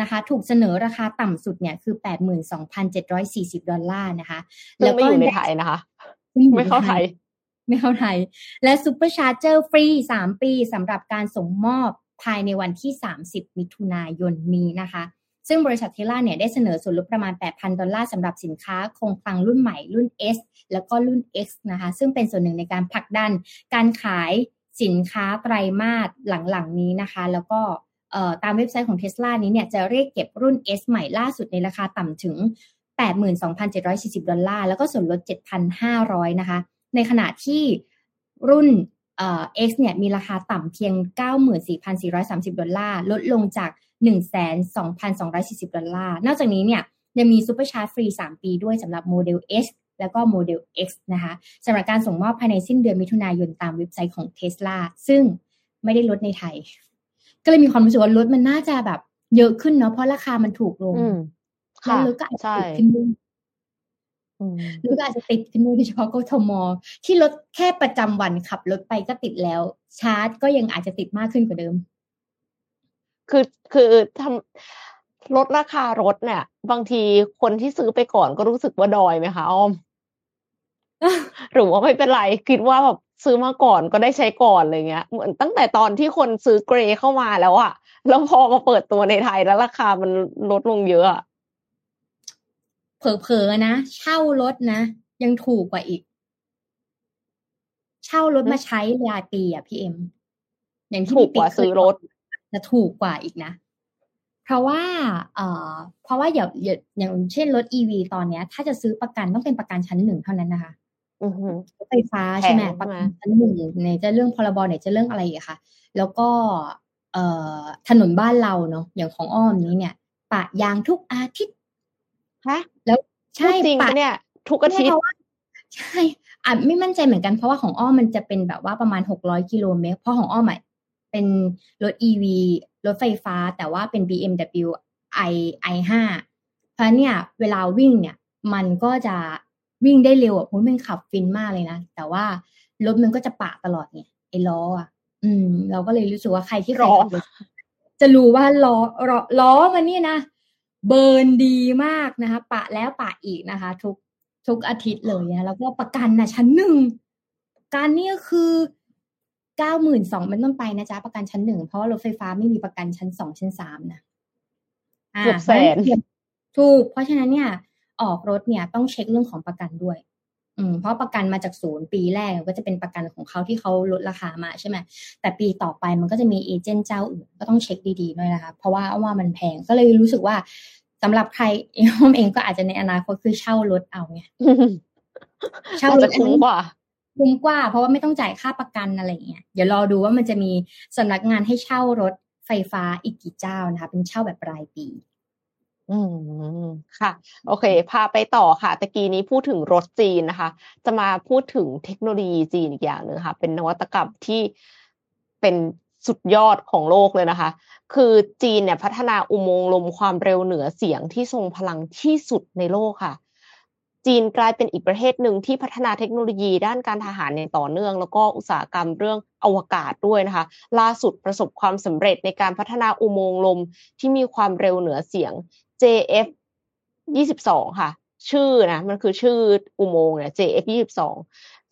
นะคะถูกเสนอราคาต่ำสุดเนี่ยคือ แปดหมื่นสองพันเจ็ดร้อยสี่สิบ ดอลลาร์นะคะแล้วก็ไม่อยู่ในไทยนะคะไม่เข้าไทยไม่เข้าไทยและ Super Charger ฟรีสามปีสำหรับการส่งมอบภายในวันที่สามสิบมิถุนายนนี้นะคะซึ่งบริษัทเทสลาเนี่ยได้เสนอส่วนลดประมาณ แปดพัน ดอลลาร์สำหรับสินค้าคงคลังรุ่นใหม่รุ่น S แล้วก็รุ่น X นะคะซึ่งเป็นส่วนหนึ่งในการผลักดันการขายสินค้าไตรมาสหลังๆนี้นะคะแล้วก็เอ่อตามเว็บไซต์ของ Tesla นี้เนี่ยจะเรียกเก็บรุ่น S ใหม่ล่าสุดในราคาต่ำถึง แปดหมื่นสองพันเจ็ดร้อยสี่สิบ ดอลลาร์แล้วก็ส่วนลด เจ็ดพันห้าร้อย นะคะในขณะที่รุ่นเอ่อ X เนี่ยมีราคาต่ำเพียง เก้าหมื่นสี่พันสี่ร้อยสามสิบ ดอลลาร์ลดลงจากหนึ่งแสนสองพันสองร้อยสี่สิบ ดอลลาร์นอกจากนี้เนี่ยยังมีซุปเปอร์ชาร์จฟรีสามปีด้วยสำหรับโมเดล S แล้วก็ Model X นะคะสำหรับการส่งมอบภายในสิ้นเดือนมิถุนายนตามเว็บไซต์ของ Tesla ซึ่งไม่ได้ลดในไทยก็เลยมีความรู้สึกว่ารถมันน่าจะแบบเยอะขึ้นเนาะเพราะราคามันถูกลงแล้วรถก็อาจจะติดขึ้นด้วยรถก็อาจจะติดขึ้นด้วยโดยเฉพาะกทม.ที่รถแค่ประจำวันขับรถไปก็ติดแล้วชาร์จก็ยังอาจจะติดมากขึ้นกว่าเดิมคือคือทำลดราคารถเนี่ยบางทีคนที่ซื้อไปก่อนก็รู้สึกว่าดอยไหมคะอ้อม หรือว่าไม่เป็นไรคิดว่าแบบซื้อมาก่อนก็ได้ใช้ก่อนอะไรเงี้ยเหมือนตั้งแต่ตอนที่คนซื้อเกรย์เข้ามาแล้วอะแล้วพอมาเปิดตัวในไทยแล้วราคามันลดลงเยอะอะเผลอๆนะเช่ารถนะยังถูกกว่าอีกเช่ารถมาใช้ยาตีอะพี่เอ็มอย่างที่พี่ติ๊กซื้อรถจะถูกกว่าอีกนะเพราะว่าเอ่อเพราะว่าอย่างอย่างเช่นรถ อี วี ตอนเนี้ยถ้าจะซื้อประกันต้องเป็นประกันชั้นหนึ่งเท่านั้นนะคะอือฮึไฟฟ้าใช่ไหมประกันชั้นหนึ่งไหนจะเรื่องพรบไหนจะเรื่องอะไรอีกค่ะแล้วก็เอ่อถนนบ้านเราเนาะอย่างของอ้อมนี้เนี่ยปะยางทุกอาทิตย์ฮะแล้วใช่ปะเนี่ยทุกอาทิตย์ใช่อ่ะไม่มั่นใจเหมือนกันเพราะว่าของอ้อมมันจะเป็นแบบว่าประมาณหกร้อยกิโลเมตรเพราะของอ้อมอ่ะเป็นรถ อี วี รถไฟฟ้าแต่ว่าเป็น บี เอ็ม ดับเบิลยู ไอ ไอ ไฟว์ เพราะเนี่ยเวลาวิ่งเนี่ยมันก็จะวิ่งได้เร็วอ่ะผมมันขับฟินมากเลยนะแต่ว่ารถมันก็จะปะตลอดเนี่ยไอ้ล้ออ่ะอืมเราก็เลยรู้สึกว่าใครที่เคยขับรถจะรู้ว่าล้อล้อมันนี่นะเบิร์นดีมากนะคะปะแล้วปะอีกนะคะทุกทุกอาทิตย์เลยนะแล้วก็ประกันนะชั้นหนึ่งประกันนี่ก็คือเก้าหมื่นสองพัน มันต้องไปนะจ๊ะประกันชั้นหนึ่งเพราะว่ารถไฟฟ้าไม่มีประกันชั้นสองชั้นสามนะอ่าถูกเพราะฉะนั้นเนี่ยออกรถเนี่ยต้องเช็คเรื่องของประกันด้วยอืมเพราะประกันมาจากศูนย์ปีแรกก็จะเป็นประกันของเขาที่เขาลดราคามาใช่ไหมแต่ปีต่อไปมันก็จะมีเอเจนต์เจ้าอื่นก็ต้องเช็คดีๆด้วยนะคะเพราะว่าว่ามันแพงก็เลยรู้สึกว่าสำหรับใครเองเองก็อาจจะในอนาคตคือเช่ารถเอาไงเช่ารถคุ้มกว่าคุ้มกว่าเพราะว่าไม่ต้องจ่ายค่าประกันอะไรอย่างเงี้ยเดี๋ยวรอดูว่ามันจะมีสำนักงานให้เช่ารถไฟฟ้าอีกกี่เจ้านะคะเป็นเช่าแบบรายปีอืมค่ะโอเคพาไปต่อค่ะตะกี้นี้พูดถึงรถจีนนะคะจะมาพูดถึงเทคโนโลยีจีนอีกอย่างนึงค่ะเป็นนวัตกรรมที่เป็นสุดยอดของโลกเลยนะคะคือจีนเนี่ยพัฒนาอุโมงค์ลมความเร็วเหนือเสียงที่ทรงพลังที่สุดในโลกค่ะจีนกลายเป็นอีกประเทศหนึ่งที่พัฒนาเทคโนโลยีด้านการทหารอย่างต่อเนื่องแล้วก็อุตสาหกรรมเรื่องอวกาศด้วยนะคะล่าสุดประสบความสำเร็จในการพัฒนาอุโมงค์ลมที่มีความเร็วเหนือเสียง เจ เอฟ ยี่สิบสอง ค่ะชื่อนะมันคือชื่ออุโมงค์เนี่ย เจ เอฟ ยี่สิบสอง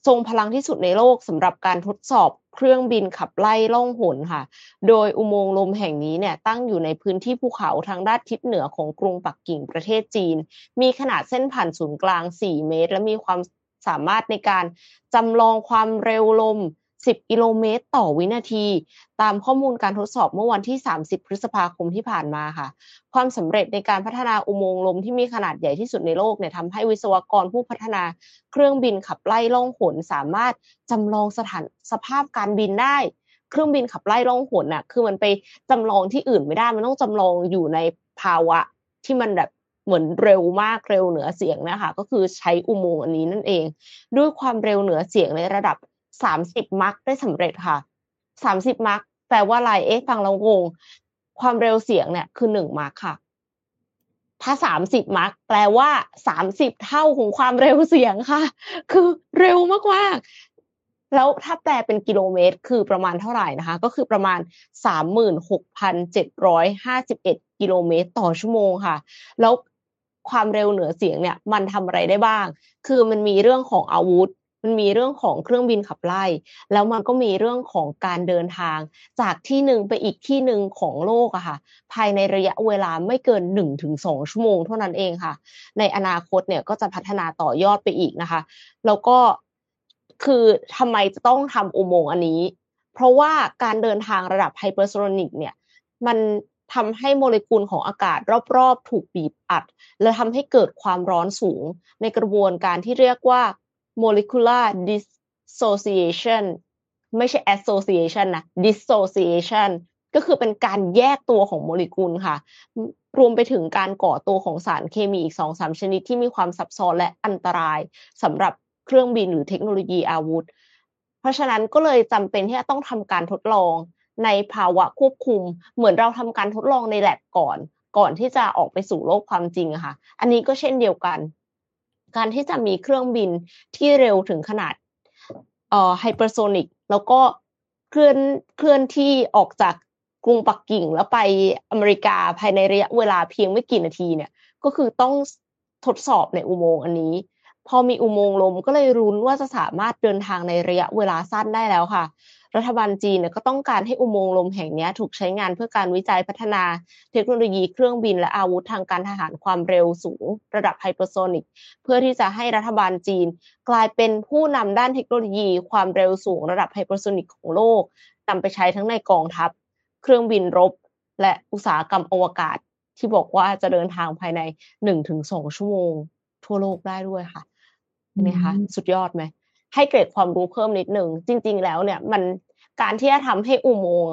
ทรงพลังที่สุดในโลกสำหรับการทดสอบเครื่องบินขับไล่ล่องหนค่ะโดยอุโมงค์ลมแห่งนี้เนี่ยตั้งอยู่ในพื้นที่ภูเขาทางด้านทิศเหนือของกรุงปักกิ่งประเทศจีนมีขนาดเส้นผ่านศูนย์กลางสี่เมตรและมีความสามารถในการจำลองความเร็วลมสิบกิโลเมตรต่อวินาทีตามข้อมูลการทดสอบเมื่อวันที่สามสิบพฤษภาคมที่ผ่านมาค่ะความสำเร็จในการพัฒนาอุโมงค์ลมที่มีขนาดใหญ่ที่สุดในโลกเนี่ยทำให้วิศวกรผู้พัฒนาเครื่องบินขับไล่ล่องหนสามารถจำลองสถานสภาพการบินได้เครื่องบินขับไล่ล่องหนน่ะคือมันไปจำลองที่อื่นไม่ได้มันต้องจำลองอยู่ในภาวะที่มันแบบเหมือนเร็วมากเร็วเหนือเสียงนะคะก็คือใช้อุโมงค์อันนี้นั่นเองด้วยความเร็วเหนือเสียงในระดับสามสิบมัคได้สำเร็จค่ะสามสิบมัคแปลว่าอะไรเอ๊ะฟังเรางงความเร็วเสียงเนี่ยคือหนึ่งมัคค่ะถ้าสามสิบมัคแปลว่าสามสิบเท่าของความเร็วเสียงค่ะคือเร็วมากๆแล้วถ้าแปลเป็นกิโลเมตรคือประมาณเท่าไหร่นะคะก็คือประมาณ สามหมื่นหกพันเจ็ดร้อยห้าสิบเอ็ด กิโลเมตรต่อชั่วโมงค่ะแล้วความเร็วเหนือเสียงเนี่ยมันทำอะไรได้บ้างคือมันมีเรื่องของอาวุธมันมีเรื่องของเครื่องบินขับไล่แล้วมันก็มีเรื่องของการเดินทางจากที่หนึ่งไปอีกที่หนึ่งของโลกอะค่ะภายในระยะเวลาไม่เกิน หนึ่งถึงสอง ชั่วโมงเท่านั้นเองค่ะในอนาคตเนี่ยก็จะพัฒนาต่อยอดไปอีกนะคะแล้วก็คือทำไมจะต้องทำอุโมงค์อันนี้เพราะว่าการเดินทางระดับไฮเปอร์โซนิกเนี่ยมันทำให้โมเลกุลของอากาศรอบๆถูกบีบอัดและทำให้เกิดความร้อนสูงในกระบวนการที่เรียกว่าmolecular dissociation ไม่ใช่ association นะ dissociation ก็คือเป็นการแยกตัวของโมเลกุลค่ะ รวมไปถึงการก่อตัวของสารเคมีอีก สองถึงสาม ชนิดที่มีความซับซ้อนและอันตรายสำหรับเครื่องบินหรือเทคโนโลยีอาวุธเพราะฉะนั้นก็เลยจำเป็นที่จะต้องทำการทดลองในภาวะควบคุมเหมือนเราทำการทดลองในแลบก่อนก่อนที่จะออกไปสู่โลกความจริงอะค่ะอันนี้ก็เช่นเดียวกันการที่จะมีเครื่องบินที่เร็วถึงขนาดเอ่อไฮเปอร์โซนิกแล้วก็เคลื่อนเคลื่อนที่ออกจากกรุงปักกิ่งแล้วไปอเมริกาภายในระยะเวลาเพียงไม่กี่นาทีเนี่ยก็คือต้องทดสอบในอุโมงค์อันนี้พอมีอุโมงค์ลมก็เลยรุ้นว่าจะสามารถเดินทางในระยะเวลาสั้นได้แล้วค่ะรัฐบาลจีนเนี่ยก็ต้องการให้อุโมงค์ลมแห่งนี้ถูกใช้งานเพื่อการวิจัยพัฒนาเทคโนโลยีเครื่องบินและอาวุธทางการทหารความเร็วสูงระดับไฮเปอร์โซนิกเพื่อที่จะให้รัฐบาลจีนกลายเป็นผู้นำด้านเทคโนโลยีความเร็วสูงระดับไฮเปอร์โซนิกของโลกนำไปใช้ทั้งในกองทัพเครื่องบินรบและอุตสาหกรรมอวกาศที่บอกว่าจะเดินทางภายใน หนึ่งถึงสอง ชั่วโมงทั่วโลกได้ด้วยค่ะเห็นไหมคะสุดยอดไหมให้เกรดความรู้เพิ่มนิดนึงจริงๆแล้วเนี่ยมันการที่จะทำให้อุโมงค์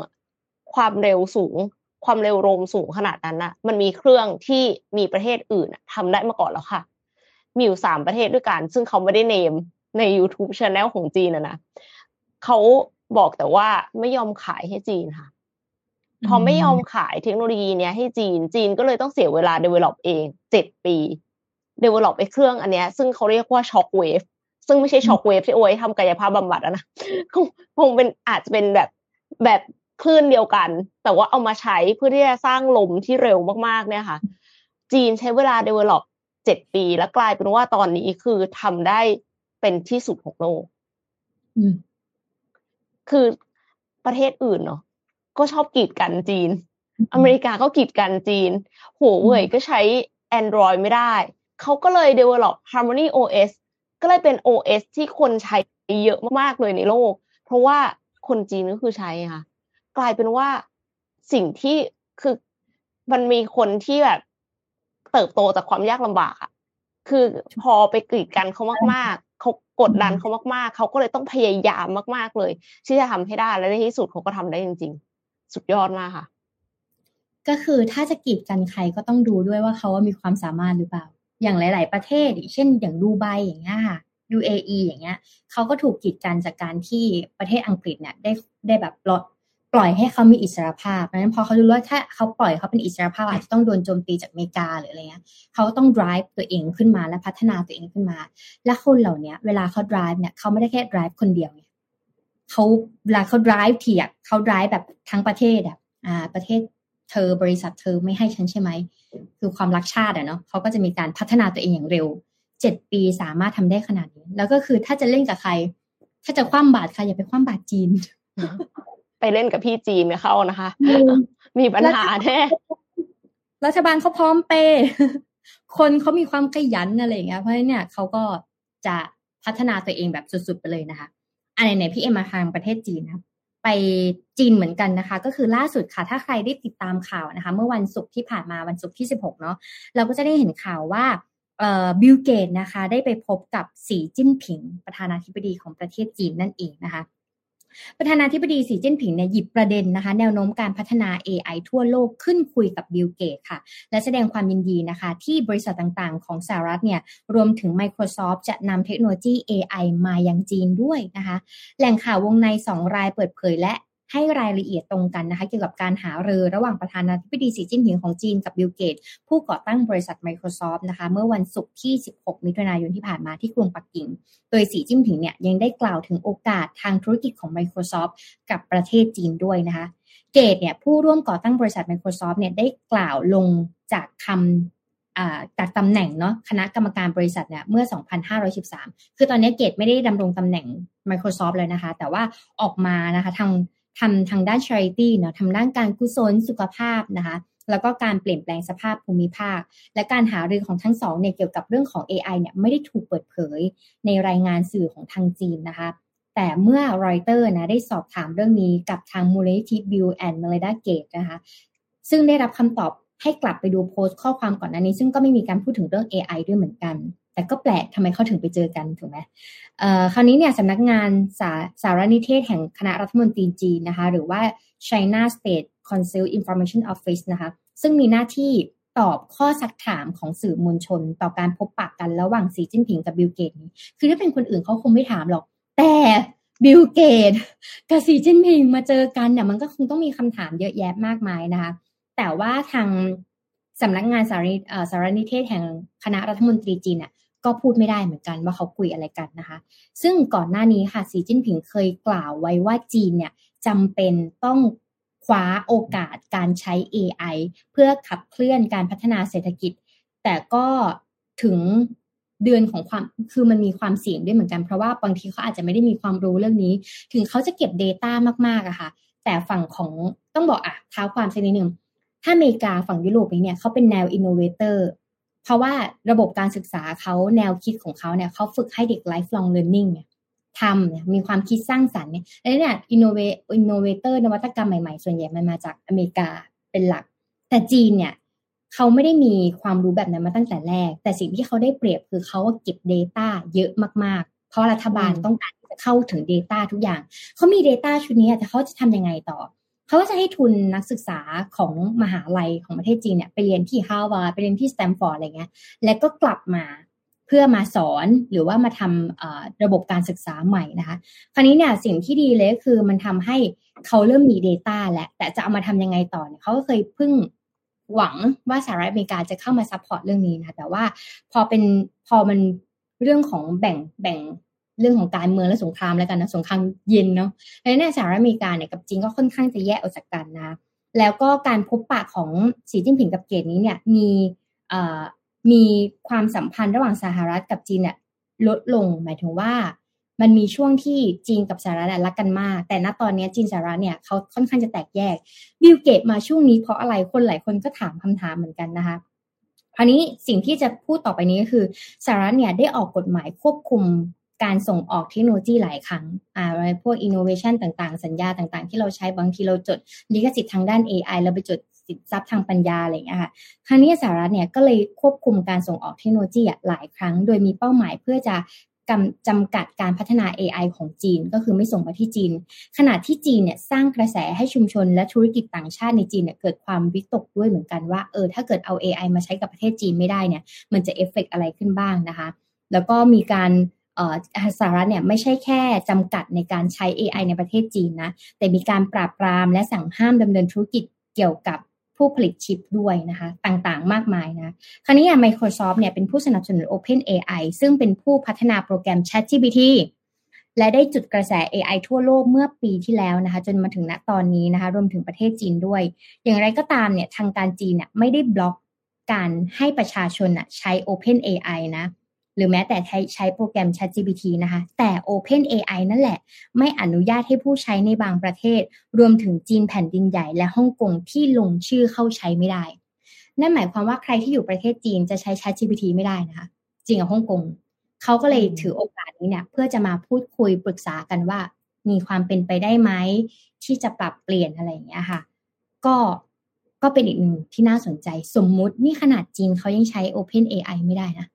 ความเร็วสูงความเร็วลมสูงขนาดนั้นน่ะมันมีเครื่องที่มีประเทศอื่นทำได้มาก่อนแล้วค่ะมีอยู่สามประเทศด้วยกันซึ่งเขาไม่ได้เนมใน YouTube Channel ของจีนนะนะเขาบอกแต่ว่าไม่ยอมขายให้จีนค่ะพอไม่ยอมขายเทคโนโลยีเนี้ยให้จีนจีนก็เลยต้องเสียเวลา develop เองเจ็ดปีdevelop ไอ้เครื่องอันเนี้ยซึ่งเขาเรียกว่า Shockwave ซึ่งไม่ใช่ Shockwave ที่โอ้ยทำกายภาพบำบัดนะคงคงเป็นอาจจะเป็นแบบแบบคลื่นเดียวกันแต่ว่าเอามาใช้เพื่อที่จะสร้างลมที่เร็วมากๆเนี่ยค่ะจีนใช้เวลา develop เจ็ดปีแล้วกลายเป็นว่าตอนนี้คือทำได้เป็นที่สุดของโลกคือประเทศอื่นเนาะก็ชอบกีดกันจีนอเมริกาก็กีดกันจีนหัวเว่ยก็ใช้ Android ไม่ได้เขาก็เลย develop Harmony โอ เอส ก็เลยเป็น โอ เอส ที่คนใช้เยอะมากๆเลยในโลกเพราะว่าคนจีนก็คือใช้ค่ะกลายเป็นว่าสิ่งที่คือมันมีคนที่แบบเติบโตจากความยากลำบากอ่ะคือพอไปกีดกันเขามากๆเขากดดันเขามากๆเขาก็เลยต้องพยายามมากๆเลยที่จะทำให้ได้และในที่สุดเขาก็ทำได้จริงๆสุดยอดมากค่ะก็คือถ้าจะกีดกันใครก็ต้องดูด้วยว่าเขามีความสามารถหรือเปล่าอย่างหลายๆประเทศเช่นอย่างดูไบอย่างเงี้ยค่ะ ยู เอ อี อย่างเงี้ยเขาก็ถูกกีดกันจากการที่ประเทศอังกฤษเนี่ยได้ได้แบบปล่อยปล่อยให้เขามีอิสรภาพเพราะฉะนั้นพอเขารู้ว่าถ้าเขาปล่อยเขาเป็นอิสรภาพอาจจะต้องโดนโจมตีจากอเมริกาหรืออะไรเงี้ยเขาก็ต้อง drive ตัวเองขึ้นมาและพัฒนาตัวเองขึ้นมาและคนเหล่านี้เวลาเขา drive เนี่ยเขาไม่ได้แค่ drive คนเดียวเนี่ยเขาเวลาเขา drive ทีอ่ะเขา drive แบบทั้งประเทศอ่ะอ่าประเทศเธอบริษัทเธอไม่ให้ฉันใช่ไหมคือความรักชาติอะเนาะเขาก็จะมีการพัฒนาตัวเองอย่างเร็วเจ็ดปีสามารถทำได้ขนาดนี้แล้วก็คือถ้าจะเล่นกับใครถ้าจะคว่ำบาตรใครอย่าไปคว่ำบาตรจีนไปเล่นกับพี่จีนเนี่ยเขานะคะมีปัญหาแน่รัฐบาลเขาพร้อมเปย์คนเขามีความขยันอะไรอย่างเงี้ยเพราะฉะนั้นเนี่ยเขาก็จะพัฒนาตัวเองแบบสุดๆไปเลยนะคะอันไหนๆพี่เอ็มมาทางประเทศจีนนะไปจีนเหมือนกันนะคะก็คือล่าสุดค่ะถ้าใครได้ติดตามข่าวนะคะเมื่อวันศุกร์ที่ผ่านมาวันศุกร์ที่สิบหกเนาะเราก็จะได้เห็นข่าวว่าเอ่อบิลเกตนะคะได้ไปพบกับสีจิ้นผิงประธานาธิบดีของประเทศจีนนั่นเองนะคะประธานาธิบดีสีจิ้นผิงเนี่ยหยิบประเด็นนะคะแนวโน้มการพัฒนา เอ ไอ ทั่วโลกขึ้นคุยกับบิลเกตค่ะและแสดงความยินดีนะคะที่บริษัทต่างๆของสหรัฐเนี่ยรวมถึง Microsoft จะนำเทคโนโลยี เอ ไอ มายังจีนด้วยนะคะแหล่งข่าววงในสองรายเปิดเผยและให้รายละเอียดตรงกันนะคะเกี่ยวกับการหารือระหว่างประธานาธิบดีสีจิ้นผิงของจีนกับบิลเกตผู้ก่อตั้งบริษัท Microsoft นะคะเมื่อวันศุกร์ที่สิบหกมิถุนายนที่ผ่านมาที่กรุงปักกิ่งโดยสีจิ้นผิงเนี่ยยังได้กล่าวถึงโอกาสทางธุรกิจของ Microsoft กับประเทศจีนด้วยนะคะเกตเนี่ยผู้ร่วมก่อตั้งบริษัท Microsoft เนี่ยได้กล่าวลงจากคำอ่าจากตำแหน่งเนาะคณะกรรมการบริษัทเนี่ยเมื่อสองพันห้าร้อยสิบสามคือตอนนี้เกตไม่ได้ดำรงตำแหน่ง Microsoft เลยนะคะแต่ว่าออกมานะคะทางทำทางด้าน charity เนาะทำด้านการกุศลสุขภาพนะคะแล้วก็การเปลี่ยนแปลงสภาพภูมิภาคและการหารือของทั้งสองเนี่ยเกี่ยวกับเรื่องของ เอ ไอ เนี่ยไม่ได้ถูกเปิดเผยในรายงานสื่อของทางจีนนะคะแต่เมื่อรอยเตอร์นะได้สอบถามเรื่องนี้กับทางมูลนิธิ Bill and Melinda Gates นะคะซึ่งได้รับคำตอบให้กลับไปดูโพสต์ข้อความก่อนหน้านี้ซึ่งก็ไม่มีการพูดถึงเรื่อง เอ ไอ ด้วยเหมือนกันแต่ก็แปลกทำไมเขาถึงไปเจอกันถูกไหมเอ่อคราวนี้เนี่ยสำนักงานสาสารนิเทศแห่งคณะรัฐมนตรีจีนนะคะหรือว่า China State Council Information Office นะคะซึ่งมีหน้าที่ ตอบข้อซักถามของสื่อมวลชนต่อการพบปะกันระหว่างสีจิ้นผิงกับบิลเกตนี้คือถ้าเป็นคนอื่นเขาคงไม่ถามหรอกแต่บิลเกตกับสีจิ้นผิงมาเจอกันเนี่ยมันก็คงต้องมีคำถามเยอะแยะมากมายนะคะแต่ว่าทางสำนักงานสารนิเอ่อสารนิเทศแห่งคณะรัฐมนตรีจีนน่ะก็พูดไม่ได้เหมือนกันว่าเขาคุยอะไรกันนะคะซึ่งก่อนหน้านี้ค่ะสีจิ้นผิงเคยกล่าวไว้ว่าจีนเนี่ยจำเป็นต้องคว้าโอกาสการใช้ เอ ไอ เพื่อขับเคลื่อนการพัฒนาเศรษฐกิจแต่ก็ถึงเดือนของความคือมันมีความเสี่ยงด้วยเหมือนกันเพราะว่าบางทีเขาอาจจะไม่ได้มีความรู้เรื่องนี้ถึงเขาจะเก็บ data มากๆอะค่ะแต่ฝั่งของต้องบอกอะท้าวความสักนิดนึงถ้าอเมริกาฝั่งยุโรปเองเนี่ยเขาเป็นแนว innovator เพราะว่าระบบการศึกษาเขาแนวคิดของเขาเนี่ยเขาฝึกให้เด็ก lifelong learning เนี่ยทำมีความคิดสร้างสรรค์เนี่ยและเนี่ย innovator นวัตกรรมใหม่ๆส่วนใหญ่มันมาจากอเมริกาเป็นหลักแต่จีนเนี่ยเขาไม่ได้มีความรู้แบบนั้นมาตั้งแต่แรกแต่สิ่งที่เขาได้เปรียบคือเขาเก็บ data เยอะมากๆเพราะรัฐบาลต้องการที่จะเข้าถึง data ทุกอย่างเขามี data ชุดนี้แต่เขาจะทำยังไงต่อเขาก็จะให้ทุนนักศึกษาของมหาลัยของประเทศจีนเนี่ยไปเรียนที่ฮาวาดไปเรียนที่สแตนฟอร์ดอะไรเงี้ยแล้วก็กลับมาเพื่อมาสอนหรือว่ามาทำระบบการศึกษาใหม่นะคะคราวนี้เนี่ยสิ่งที่ดีเลยคือมันทำให้เขาเริ่มมี data แล้วแต่จะเอามาทำยังไงต่อเนี่ยเขาก็เคยพึ่งหวังว่าสหรัฐอเมริกาจะเข้ามาซัพพอร์ตเรื่องนี้นะแต่ว่าพอเป็นพอมันเรื่องของแบ่งแบ่งเรื่องของการเมืองและสงครามแล้วกันนะสงครามเย็นเนาะในแน่สหรัฐอเมริกาเนี่ยกับจีนก็ค่อนข้างจะแยกออกจากกันนะแล้วก็การพบปะของสีจิ้นผิงกับเกตนี้เนี่ยมีเอ่อมีความสัมพันธ์ระหว่างสหรัฐกับจีนเนี่ยลดลงหมายถึงว่ามันมีช่วงที่จีนกับสหรัฐรักกันมากแต่ณตอนนี้จีนสหรัฐเนี่ยเขาค่อนข้างจะแตกแยกบิลเกตมาช่วงนี้เพราะอะไรคนหลายคนก็ถามคำถามเหมือนกันนะคะอันนี้สิ่งที่จะพูดต่อไปนี้ก็คือสหรัฐเนี่ยได้ออกกฎหมายควบคุมการส่งออกเทคโนโลยีหลายครั้งอ่าพวก innovation ต่างๆสัญญาต่างๆที่เราใช้บางทีเราจดลิขสิทธิ์ทางด้าน เอ ไอ เราไปจดสินทรัพย์ทางปัญญาอะไรอย่างเงี้ยค่ะครั้งนี้สหรัฐเนี่ยก็เลยควบคุมการส่งออกเทคโนโลยีหลายครั้งโดยมีเป้าหมายเพื่อจะจำกัดการพัฒนา เอ ไอ ของจีนก็คือไม่ส่งมาที่จีนขณะที่จีนเนี่ยสร้างกระแสให้ชุมชนและธุรกิจต่างชาติในจีนเนี่ยเกิดความวิตกด้วยเหมือนกันว่าเออถ้าเกิดเอา เอ ไอ มาใช้กับประเทศจีนไม่ได้เนี่ยมันจะเอฟเฟคอะไรขึ้นบ้างนะคะแล้วก็มีการสหรัฐเนี่ยไม่ใช่แค่จำกัดในการใช้ เอ ไอ ในประเทศจีนนะแต่มีการปราบปรามและสั่งห้ามดำเนินธุรกิจเกี่ยวกับผู้ผลิตชิปด้วยนะคะต่างๆมากมายนะคราวนี้ Microsoft เนี่ยเป็นผู้สนับสนุน OpenAI ซึ่งเป็นผู้พัฒนาโปรแกรม ChatGPT และได้จุดกระแส เอ ไอ ทั่วโลกเมื่อปีที่แล้วนะคะจนมาถึงณตอนนี้นะคะรวมถึงประเทศจีนด้วยอย่างไรก็ตามเนี่ยทางการจีนเนี่ยไม่ได้บล็อกการให้ประชาชนน่ะใช้ OpenAI นะหรือแม้แต่ใช้โปรแกรม ChatGPT นะคะแต่ OpenAI นั่นแหละไม่อนุญาตให้ผู้ใช้ในบางประเทศรวมถึงจีนแผ่นดินใหญ่และฮ่องกงที่ลงชื่อเข้าใช้ไม่ได้นั่นหมายความว่าใครที่อยู่ประเทศจีนจะใช้ ChatGPT ไม่ได้นะคะจีนกับฮ่องกงเขาก็เลยถือโอกาสนี้เนี่ยเพื่อจะมาพูดคุยปรึกษากันว่ามีความเป็นไปได้ไหมที่จะปรับเปลี่ยนอะไรอย่างเงี้ยค่ะก็ก็เป็นอีกหนึ่งที่น่าสนใจสมมุตินี่ขนาดจีนเขายังใช้ OpenAI ไม่ได้นะ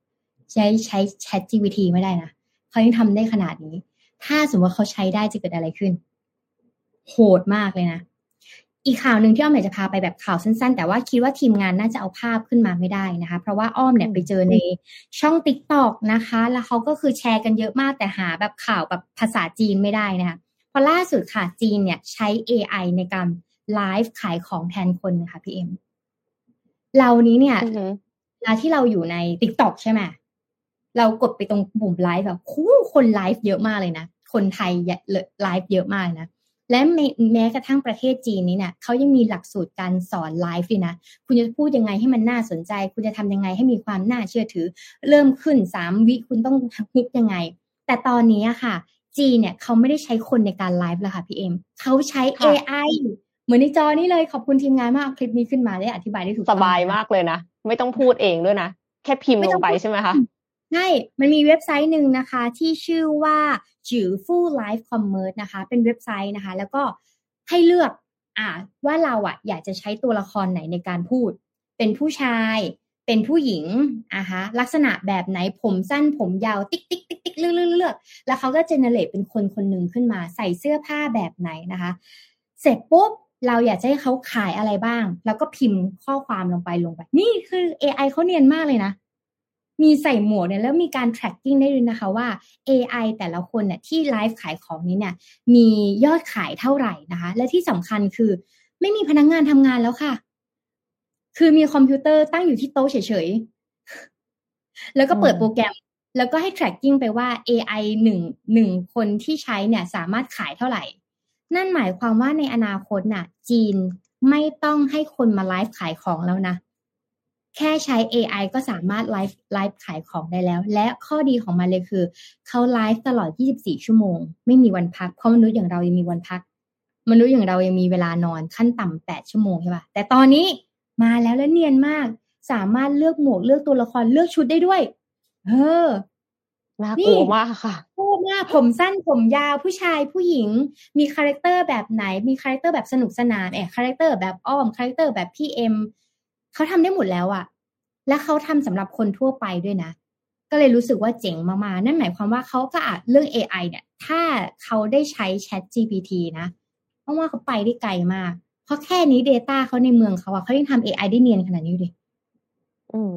ใช้ใช้ ChatGPT ไม่ได้นะเขายังทำได้ขนาดนี้ถ้าสมมติว่าเขาใช้ได้จะเกิดอะไรขึ้นโหดมากเลยนะอีกข่าวหนึ่งที่อ้อมอยากจะพาไปแบบข่าวสั้นๆแต่ว่าคิดว่าทีมงานน่าจะเอาภาพขึ้นมาไม่ได้นะคะเพราะว่าอ้อมเนี่ยไปเจอในช่อง TikTok นะคะแล้วเขาก็คือแชร์กันเยอะมากแต่หาแบบข่าวแบบภาษาจีนไม่ได้นะคะเพราะล่าสุดค่ะจีนเนี่ยใช้ เอ ไอ ในการไลฟ์ขายของแทนคนนะคะพี่เอ็มเรานี้เนี่ยเวลาที่เราอยู่ใน TikTok ใช่ไหมเรากดไปตรงปุ่มไลฟ์แบบคู่คนไลฟ์เยอะมากเลยนะคนไทยไลฟ์เยอะมากนะและแม้กระทั่งประเทศจีนนี้เนี่ยเขายังมีหลักสูตรการสอนไลฟ์เลยนะคุณจะพูดยังไงให้มันน่าสนใจคุณจะทำยังไงให้มีความน่าเชื่อถือเริ่มขึ้นสามวิคุณต้องฮุกยังไงแต่ตอนนี้ค่ะจีนเนี่ยเขาไม่ได้ใช้คนในการไลฟ์แล้วค่ะพี่เอ็มเขาใช้ เอ ไอ เหมือนในจอนี้เลยขอบคุณทีมงานมากคลิปนี้ขึ้นมาได้อธิบายได้ถูกสบายมากเลยนะไม่ต้องพูดเองด้วยนะแค่พิมพ์ลงไปใช่ไหมคะใช่มันมีเว็บไซต์หนึ่งนะคะที่ชื่อว่าจือฟู่ไลฟ์คอมเมอร์สนะคะเป็นเว็บไซต์นะคะแล้วก็ให้เลือกอ่ะว่าเราอ่ะอยากจะใช้ตัวละครไหนในการพูดเป็นผู้ชายเป็นผู้หญิงอ่ะฮะลักษณะแบบไหนผมสั้นผมยาวติ๊กติ๊กติ๊กติ๊กเลือกเลือกเลือกแล้วเขาก็เจเนเรตเป็นคนคนหนึ่งขึ้นมาใส่เสื้อผ้าแบบไหนนะคะเสร็จปุ๊บ เราอยากจะให้เขาขายอะไรบ้างแล้วก็พิมพ์ข้อความลงไปลงไปนี่คือ เอ ไอ เขาเนียนมากเลยนะมีใส่หมวกเนี่ยแล้วมีการ tracking ได้ด้วยนะคะว่า เอ ไอ แต่ละคนเนี่ยที่ไลฟ์ขายของนี้เนี่ยมียอดขายเท่าไหร่นะคะและที่สำคัญคือไม่มีพนักงานทำงานแล้วค่ะคือมีคอมพิวเตอร์ตั้งอยู่ที่โต๊ะเฉยๆแล้วก็เปิดโปรแกรมแล้วก็ให้ tracking ไปว่า เอ ไอ หนึ่ง หนึ่งคนที่ใช้เนี่ยสามารถขายเท่าไหร่นั่นหมายความว่าในอนาคตน่ะจีนไม่ต้องให้คนมาไลฟ์ขายของแล้วนะแค่ใช้ เอ ไอ ก็สามารถไลฟ์ไลฟ์ขายของได้แล้วและข้อดีของมันเลยคือเขาไลฟ์ตลอดยี่สิบสี่ชั่วโมงไม่มีวันพักเพราะมนุษย์อย่างเรายังมีวันพักมนุษย์อย่างเรายังมีเวลานอนขั้นต่ำแปดชั่วโมงใช่ป่ะแต่ตอนนี้มาแล้วและเนียนมากสามารถเลือกหมวกเลือกตัวละครเลือกชุดได้ด้วยเออน่ากลัวมากค่ะโคตรน่าผมสั้นผมยาวผู้ชายผู้หญิงมีคาแรคเตอร์แบบไหนมีคาแรคเตอร์แบบสนุกสนานเอ๊ะคาแรคเตอร์แบบอ้อมคาแรคเตอร์แบบพี่เอ็มเขาทำได้หมดแล้วอะและเขาทำสำหรับคนทั่วไปด้วยนะก็เลยรู้สึกว่าเจ๋งมากๆนั่นหมายความว่าเขาก็อาจเรื่อง เอ ไอ เนี่ยถ้าเขาได้ใช้ ChatGPT นะเพราะว่าเขาไปได้ไกลมากเพราะแค่นี้ data เขาในเมืองเขาอะเขายังทำ เอ ไอ ได้เนียนขนาดนี้ดิอืม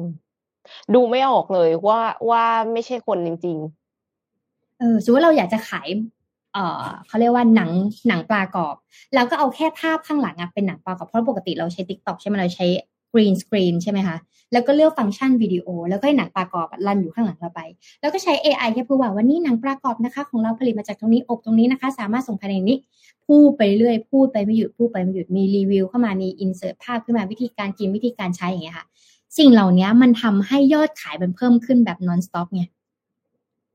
ดูไม่ออกเลยว่าว่าไม่ใช่คนจริงๆเออสมมุติว่าเราอยากจะขายเอ่อเขาเรียกว่าหนังหนังปลากรอบแล้วก็เอาแค่ภาพข้างหลังอะเป็นหนังปลากรอบเพราะปกติเราใช้ TikTok ใช่มั้ยเราใช้ green screen ใช่มั้ยคะแล้วก็เลือกฟังก์ชันวิดีโอแล้วก็ให้หนังปลากรอบรันอยู่ข้างหลังเราไปแล้วก็ใช้ เอ ไอ แค่พูดว่าวันนี้หนังปลากรอบนะคะของเราผลิตมาจากตรงนี้อบตรงนี้นะคะสามารถส่งภายในนี้พูดไปเรื่อยพูดไปไม่หยุดพูดไปไม่หยุดมีรีวิวเข้ามามี insert ภาพขึ้นมาวิธีการกินวิธีการใช้อย่างเงี้ยค่ะสิ่งเหล่านี้มันทำให้ยอดขายมันเพิ่มขึ้นแบบ non-stop ไง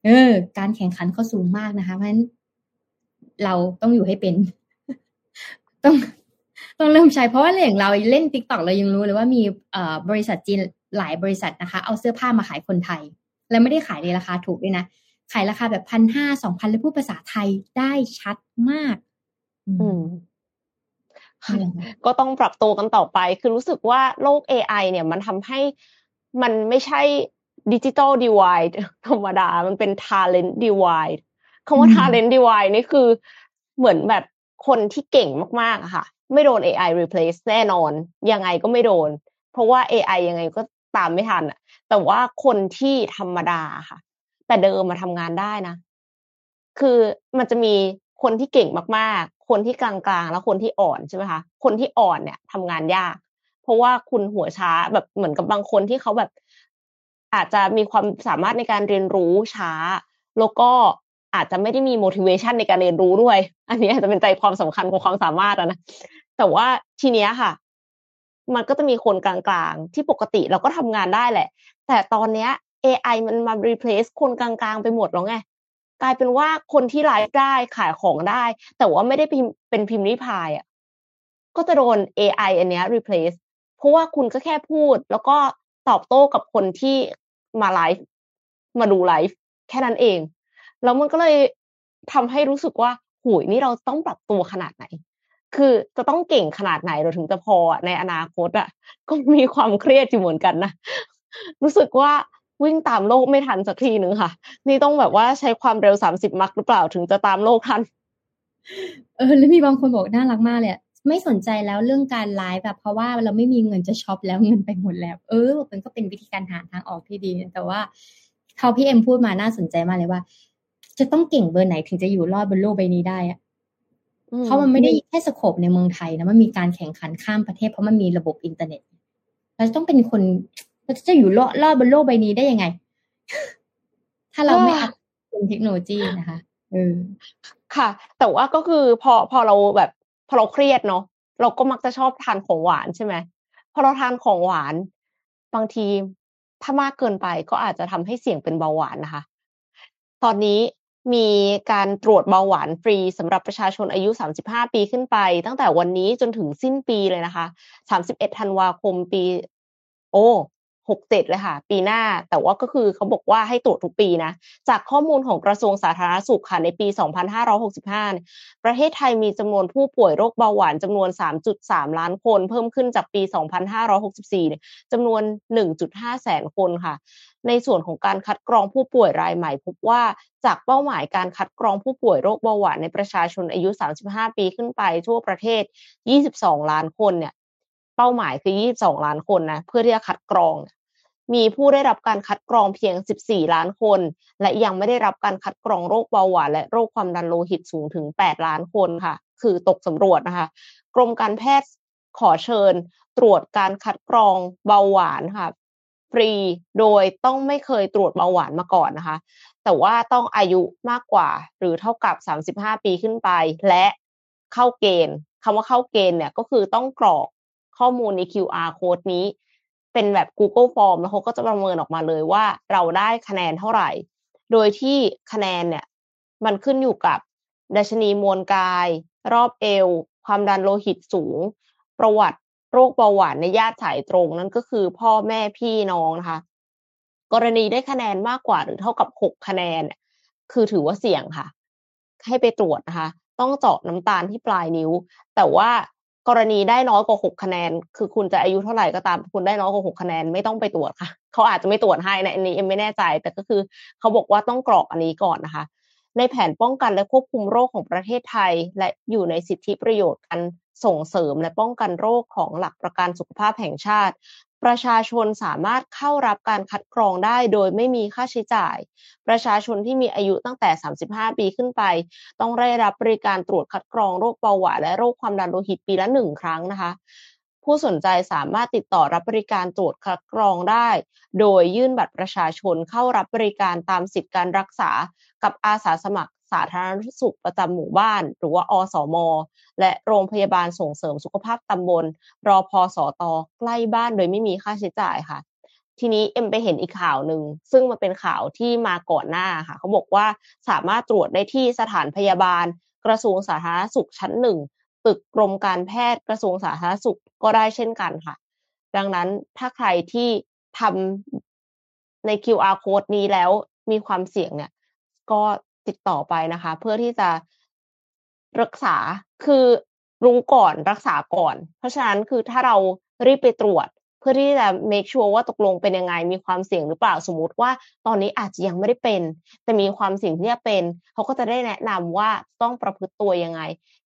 เออการแข่งขันเขาสูงมากนะคะเพราะฉะนั้นเราต้องอยู่ให้เป็นต้องต้องเริ่มใช้เพราะว่าอย่างเราเล่น TikTok เรายังรู้เลยว่ามีเอ่อบริษัทจีนหลายบริษัทนะคะเอาเสื้อผ้ามาขายคนไทยและไม่ได้ขายในราคาถูกด้วยนะขายราคาแบบ หนึ่งพันห้าร้อย สองพัน และพูดภาษาไทยได้ชัดมากอืมก็ต้องปรับตัวกันต่อไปคือรู้สึกว่าโลก เอ ไอ เนี่ยมันทำให้มันไม่ใช่ digital divide ธรรมดามันเป็น talent divide คำว่า talent divide นี่คือเหมือนแบบคนที่เก่งมากๆอะค่ะไม่โดน เอ ไอ replace แน่นอนยังไงก็ไม่โดนเพราะว่า เอ ไอ ยังไงก็ตามไม่ทันอะแต่ว่าคนที่ธรรมดาค่ะแต่เดิมมาทำงานได้นะคือมันจะมีคนที่เก่งมากๆคนที่กลางๆแล้วคนที่อ่อนใช่ไหมคะคนที่อ่อนเนี่ยทำงานยากเพราะว่าคุณหัวช้าแบบเหมือนกับบางคนที่เขาแบบอาจจะมีความสามารถในการเรียนรู้ช้าแล้วก็อาจจะไม่ได้มี motivation ในการเรียนรู้ด้วยอันนี้อาจจะเป็นใจความสำคัญของความสามารถนะแต่ว่าทีเนี้ยค่ะมันก็จะมีคนกลางๆที่ปกติเราก็ทำงานได้แหละแต่ตอนเนี้ย เอ ไอ มันมา replace คนกลางๆไปหมดแล้วไงกลายเป็นว่าคนที่ไลฟ์ได้ขายของได้แต่ว่าไม่ได้เป็นพิมพ์ริพายอ่ะก็จะโดน เอ ไอ อันเนี้ย replace เพราะว่าคุณก็แค่พูดแล้วก็ตอบโต้กับคนที่มาไลฟ์มาดูไลฟ์แค่นั้นเองแล้วมันก็เลยทำให้รู้สึกว่าโหยนี่เราต้องปรับตัวขนาดไหนคือจะต้องเก่งขนาดไหนเราถึงจะพอในอนาคตอ่ะก็มีความเครียดอยู่เหมือนกันนะรู้สึกว่าวิ่งตามโลกไม่ทันสักทีนึงค่ะนี่ต้องแบบว่าใช้ความเร็วสามสิบมัคหรือเปล่าถึงจะตามโลกทันเออแล้วมีบางคนบอกน่ารักมากเลยไม่สนใจแล้วเรื่องการไลฟ์แบบเพราะว่าเราไม่มีเงินจะช็อปแล้วเงินไปหมดแล้วเออมันก็เป็นวิธีการหาทางออกที่ดีแต่ว่าเขาพี่เอ็มพูดมาน่าสนใจมากเลยว่าจะต้องเก่งเบอร์ไหนถึงจะอยู่รอดบนโลกใบนี้ได้อะเพราะมันไม่ได้แค่สโคปในเมืองไทยนะมันมีการแข่งขันข้ามประเทศเพราะมันมีระบบอินเทอร์เน็ตเราจะต้องเป็นคนเราจะอยู่รอดรอดบนโลกใบนี้ได้ยังไงถ้าเราไม่อัพเทคโนโลยีนะคะเออค่ะแต่ว่าก็คือพอพอเราแบบพอเราเครียดเนาะเราก็มักจะชอบทานของหวานใช่ไหมพอเราทานของหวานบางทีถ้ามากเกินไปก็อาจจะทำให้เสี่ยงเป็นเบาหวานนะคะตอนนี้มีการตรวจเบาหวานฟรีสำหรับประชาชนอายุสามสิบห้าปีขึ้นไปตั้งแต่วันนี้จนถึงสิ้นปีเลยนะคะสามสิบเอ็ดธันวาคมปีโอ้หกสิบเจ็ดเลยค่ะปีหน้าแต่ว่าก็คือเขาบอกว่าให้ตรวจทุกปีนะจากข้อมูลของกระทรวงสาธารณสุขค่ะในปีสองพันห้าร้อยหกสิบห้าประเทศไทยมีจำนวนผู้ป่วยโรคเบาหวานจำนวน สามจุดสาม ล้านคนเพิ่มขึ้นจากปีสองพันห้าร้อยหกสิบสี่จำนวน หนึ่งจุดห้า แสนคนค่ะ ในส่วนของการคัดกรองผู้ป่วยรายใหม่พบว่าจากเป้าหมายการคัดกรองผู้ป่วยโรคเบาหวานในประชาชนอายุสามสิบห้าปีขึ้นไปทั่วประเทศยี่สิบสองล้านคนเนี่ยเป้าหมายคือยี่สิบสองล้านคนนะเพื่อที่จะคัดกรองมีผู้ได้รับการคัดกรองเพียงสิบสี่ล้านคนและยังไม่ได้รับการคัดกรองโรคเบาหวานและโรคความดันโลหิตสูงถึงแปดล้านคนค่ะคือตกสำรวจนะคะกรมการแพทย์ขอเชิญตรวจการคัดกรองเบาหวานค่ะฟรีโดยต้องไม่เคยตรวจเบาหวานมาก่อนนะคะแต่ว่าต้องอายุมากกว่าหรือเท่ากับสามสิบห้าปีขึ้นไปและเข้าเกณฑ์คำว่าเข้าเกณฑ์เนี่ยก็คือต้องกรอกข้อมูลใน คิว อาร์ Code นี้เป็นแบบ Google Form แล้วเขาก็จะประเมินออกมาเลยว่าเราได้คะแนนเท่าไหร่โดยที่คะแนนเนี่ยมันขึ้นอยู่กับดัชนีมวลกายรอบเอวความดันโลหิตสูงประวัติโรคเบาหวานในญาติสายตรงนั่นก็คือพ่อแม่พี่น้องนะคะกรณีได้คะแนนมากกว่าหรือเท่ากับหกคะแนนคือถือว่าเสี่ยงค่ะให้ไปตรวจนะคะต้องเจาะน้ำตาลที่ปลายนิ้วแต่ว่ากรณีได้น้อยกว่าหกคะแนนคือคุณจะอายุเท่าไหร่ก็ตามคุณได้น้อยกว่าหกคะแนนไม่ต้องไปตรวจค่ะเขาอาจจะไม่ตรวจให้นะอันนี้ไม่แน่ใจแต่ก็คือเขาบอกว่าต้องกรอกอันนี้ก่อนนะคะในแผนป้องกันและควบคุมโรคของประเทศไทยและอยู่ในสิทธิประโยชน์การส่งเสริมและป้องกันโรคของหลักประกันสุขภาพแห่งชาติประชาชนสามารถเข้ารับการคัดกรองได้โดยไม่มีค่าใช้จ่ายประชาชนที่มีอายุตั้งแต่สามสิบห้าปีขึ้นไปต้องได้รับบริการตรวจคัดกรองโรคเบาหวานและโรคความดันโลหิตปีละหนึ่งครั้งนะคะผู้สนใจสามารถติดต่อรับบริการตรวจคัดกรองได้โดยยื่นบัตรประชาชนเข้ารับบริการตามสิทธิการรักษากับอาสาสมัครสาธารณสุขประจำหมู่บ้านหรือว่าอสมและโรงพยาบาลส่งเสริมสุขภาพตำบลรพสตใกล้บ้านโดยไม่มีค่าใช้จ่ายค่ะทีนี้เอ็มไปเห็นอีกข่าวหนึ่งซึ่งมันเป็นข่าวที่มาก่อนหน้าค่ะเขาบอกว่าสามารถตรวจได้ที่สถานพยาบาลกระทรวงสาธารณสุขชั้นหนึ่งตึกกรมการแพทย์กระทรวงสาธารณสุขก็ได้เช่นกันค่ะดังนั้นถ้าใครที่ทำใน คิว อาร์ Code นี้แล้วมีความเสี่ยงเนี่ยก็ติดต่อไปนะคะเพื่อที่จะรักษาคือรู้ก่อนรักษาก่อนเพราะฉะนั้นคือถ้าเรารีบไปตรวจเพื่อที่จะ make sure ว่าตกลงเป็นยังไงมีความเสี่ยงหรือเปล่าสมมุติว่าตอนนี้อาจจะยังไม่ได้เป็นแต่มีความเสี่ยงที่จะเป็นเขาก็จะได้แนะนำว่าต้องประพฤติตัวยังไง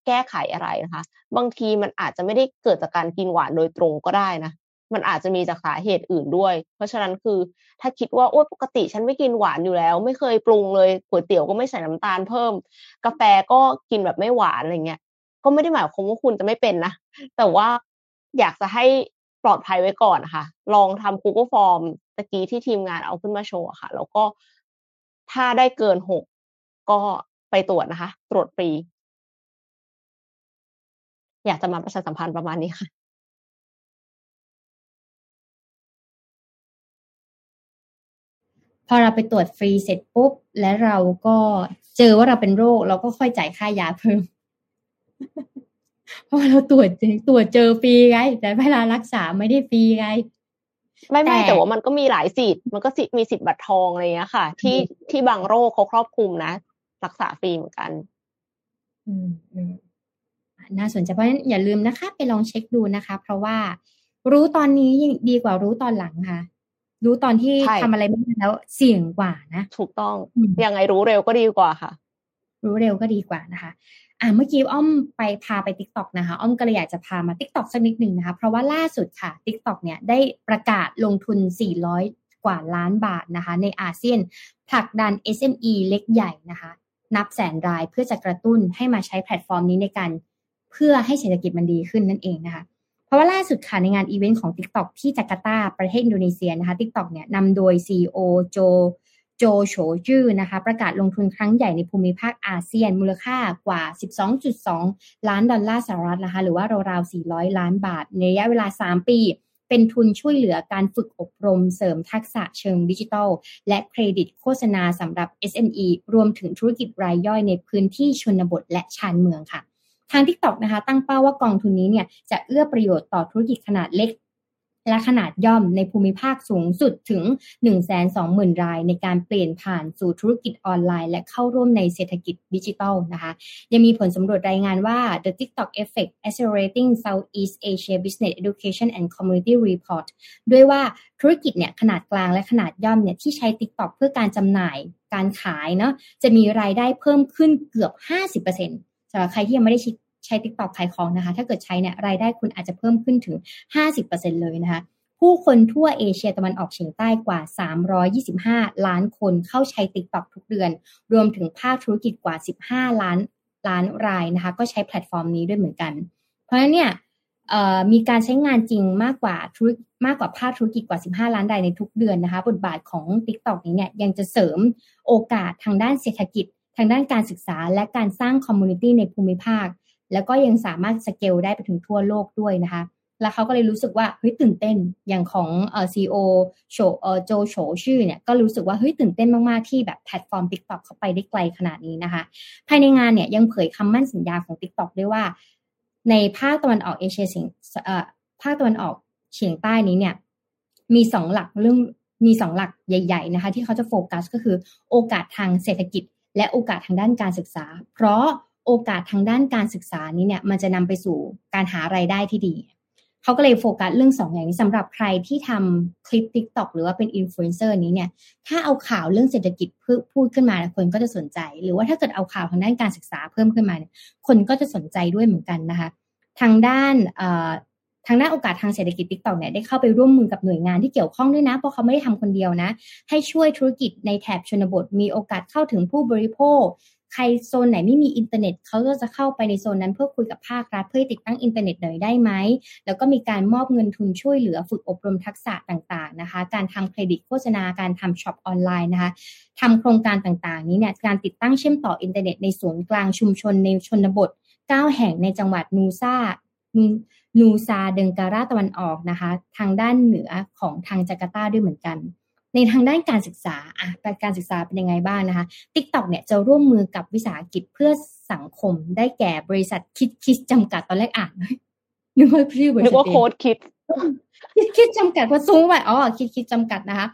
แก้ไขอะไรนะคะบางทีมันอาจจะไม่ได้เกิดจากการกินหวานโดยตรงก็ได้นะมันอาจจะมีจากสาเหตุอื่นด้วยเพราะฉะนั้นคือถ้าคิดว่าโอ๊ยปกติฉันไม่กินหวานอยู่แล้วไม่เคยปรุงเลยก๋วยเตี๋ยวก็ไม่ใส่น้ำตาลเพิ่มกาแฟก็กินแบบไม่หวานอะไรเงี้ยก็ไม่ได้หมายความว่าคุณจะไม่เป็นนะแต่ว่าอยากจะให้ปลอดภัยไว้ก่อนค่ะลองทำ Google Form ตะกี้ที่ทีมงานเอาขึ้นมาโชว์ค่ะแล้วก็ถ้าได้เกินหกก็ไปตรวจนะคะตรวจฟรีอยากจะมาประชาสัมพันธ์ประมาณนี้ค่ะพอเราไปตรวจฟรีเสร็จปุ๊บและเราก็เจอว่าเราเป็นโรคเราก็ค่อยจ่ายค่ายาเพิ่มเพราะเราตรวจตรวจเจอฟรีไงแต่เวลารักษาไม่ได้ฟรีไงไม่ไม่แต่ว่ามันก็มีหลายสิทธิ์มันก็สิทธิ์มีสิทธิ์บัตรทองอะไรอย่างเงี้ยค่ะที่ที่บางโรคเขาครอบคลุมนะรักษาฟรีเหมือนกันอืมอืมน่าสนใจเพราะฉะนั้นอย่าลืมนะคะไปลองเช็คดูนะคะเพราะว่ารู้ตอนนี้ดีกว่ารู้ตอนหลังค่ะรู้ตอนที่ทำอะไรไม่ได้แล้วเสี่ยงกว่านะถูกต้องยังไงรู้เร็วก็ดีกว่าค่ะรู้เร็วก็ดีกว่านะคะอ่ะเมื่อกี้อ้อมไปพาไป TikTok นะคะอ้อมก็เลยอยากจะพามา TikTok สักนิดนึงนะคะเพราะว่าล่าสุดค่ะ TikTok เนี่ยได้ประกาศลงทุนสี่ร้อยกว่าล้านบาทนะคะในอาเซียนผลักดัน เอส เอ็ม อี เล็กใหญ่นะคะนับแสนรายเพื่อจะกระตุ้นให้มาใช้แพลตฟอร์มนี้ในการเพื่อให้เศรษฐกิจมันดีขึ้นนั่นเองนะคะเพราะว่าล่าสุดค่ะในงานอีเวนต์ของ TikTok ที่จาการ์ตาประเทศอินโดนีเซียนะคะ TikTok เนี่ยนำโดย ซี อี โอ โจโจโฉจื้อนะคะประกาศลงทุนครั้งใหญ่ในภูมิภาคอาเซียนมูลค่ากว่า สิบสองจุดสองล้านดอลลาร์สหรัฐนะคะหรือว่าราวๆสี่ร้อยล้านบาทในระยะเวลาสามปีเป็นทุนช่วยเหลือการฝึกอบรมเสริมทักษะเชิงดิจิทัลและเครดิตโฆษณาสำหรับ เอส เอ็ม อี รวมถึงธุรกิจรายย่อยในพื้นที่ชนบทและชานเมืองค่ะทาง TikTok นะคะตั้งเป้าว่ากองทุนนี้เนี่ยจะเอื้อประโยชน์ต่อธุรกิจขนาดเล็ก และขนาดย่อมในภูมิภาคสูงสุดถึง หนึ่งแสนสองหมื่น รายในการเปลี่ยนผ่านสู่ธุรกิจออนไลน์และเข้าร่วมในเศรษฐกิจดิจิทัลนะคะยังมีผลสำรวจรายงานว่า The TikTok Effect Accelerating Southeast Asia Business Education and Community Report ด้วยว่าธุรกิจเนี่ยขนาดกลางและขนาดย่อมเนี่ยที่ใช้ TikTok เพื่อการจำหน่ายการขายเนาะจะมีรายได้เพิ่มขึ้นเกือบ ห้าสิบเปอร์เซ็นต์ สำหรับใครที่ยังไม่ได้ใช้ TikTok ขายของนะคะถ้าเกิดใช้เนี่ยรายได้คุณอาจจะเพิ่มขึ้นถึง ห้าสิบเปอร์เซ็นต์ เลยนะคะผู้คนทั่วเอเชียตะวันออกเฉียงใต้กว่าสามร้อยยี่สิบห้าล้านคนเข้าใช้ TikTok ทุกเดือนรวมถึงภาคธุรกิจกว่าสิบห้าล้านล้านรายนะคะก็ใช้แพลตฟอร์มนี้ด้วยเหมือนกันเพราะฉะนั้นเนี่ยมีการใช้งานจริงมากกว่าธุรมากกว่าภาคธุรกิจกว่าสิบห้าล้านรายในทุกเดือนนะคะบทบาทของ TikTok นี้เนี่ยยังจะเสริมโอกาสทางด้านเศรษฐกิจทางด้านการศึกษาและการสร้างคอมมูนิตี้ในภูมิภาคแล้วก็ยังสามารถสเกลได้ไปถึงทั่วโลกด้วยนะคะแล้วเขาก็เลยรู้สึกว่าเฮ้ยตื่นเต้นอย่างของเอ่อ ซี อี โอ โชเอ่อโจโฉชื่อเนี่ยก็รู้สึกว่าเฮ้ยตื่นเต้นมากๆที่แบบแพลตฟอร์ม TikTok เข้าไปได้ไกลขนาดนี้นะคะภายในงานเนี่ยยังเผยคำมั่นสัญญาของ TikTok ด้วยว่าในภาคตะวันออกเอเชียเฉียงเอ่อภาคตะวันออกเฉียงใต้นี้เนี่ยมีสองหลักเรื่องมีสองหลักใหญ่ๆนะคะที่เขาจะโฟกัสก็คือโอกาสทางเศรษฐกิจและโอกาสทางด้านการศึกษาเพราะโอกาสทางด้านการศึกษานี้เนี่ยมันจะนำไปสู่การหารายได้ที่ดีเขาก็เลยโฟกัสเรื่องสองอย่างนี้สำหรับใครที่ทำคลิป TikTok หรือว่าเป็นอินฟลูเอนเซอร์นี้เนี่ยถ้าเอาข่าวเรื่องเศรษฐกิจพูดขึ้นมาคนก็จะสนใจหรือว่าถ้าเกิดเอาข่าวทางด้านการศึกษาเพิ่มขึ้นมาเนี่ยคนก็จะสนใจด้วยเหมือนกันนะคะทางด้านเอ่อทางด้านโอกาสทางเศรษฐกิจ TikTok เนี่ยได้เข้าไปร่วมมือกับหน่วยงานที่เกี่ยวข้องด้วยนะเพราะเขาไม่ได้ทำคนเดียวนะให้ช่วยธุรกิจในแถบชนบทมีโอกาสเข้าถึงผู้บริโภคใครโซนไหนไม่มีอินเทอร์เน็ตเขาก็จะเข้าไปในโซนนั้นเพื่อคุยกับภาครัฐเพื่อติดตั้งอินเทอร์เน็ตหน่อยได้ไหมแล้วก็มีการมอบเงินทุนช่วยเหลือฝึกอบรมทักษะต่างๆนะคะการทำเครดิตโฆษณาการทำช็อปออนไลน์นะคะทำโครงการต่างๆนี้เนี่ยการติดตั้งเชื่อมต่ออินเทอร์เน็ตในศูนย์กลางชุมชนในชนบทเก้าแห่งในจังหวัดนูซานูซาเดิงการาตะวันออกนะคะทางด้านเหนือของทางจาการ์ตาด้วยเหมือนกันในทางด้านการศึกษาอ่ะการศึกษาเป็นยังไงบ้างนะคะ TikTok เนี่ยจะร่วมมือกับวิสาหกิจเพื่อสังคมได้แก่บริษัทคิดคิดจำกัดตอนแรกอ่านนึกว่าชื่อบริษัทนึกว่าโค้ดคิดคิดคิดจำกัดว่าซุ้มไว้อ๋อคิดคิดจำกัดนะคะ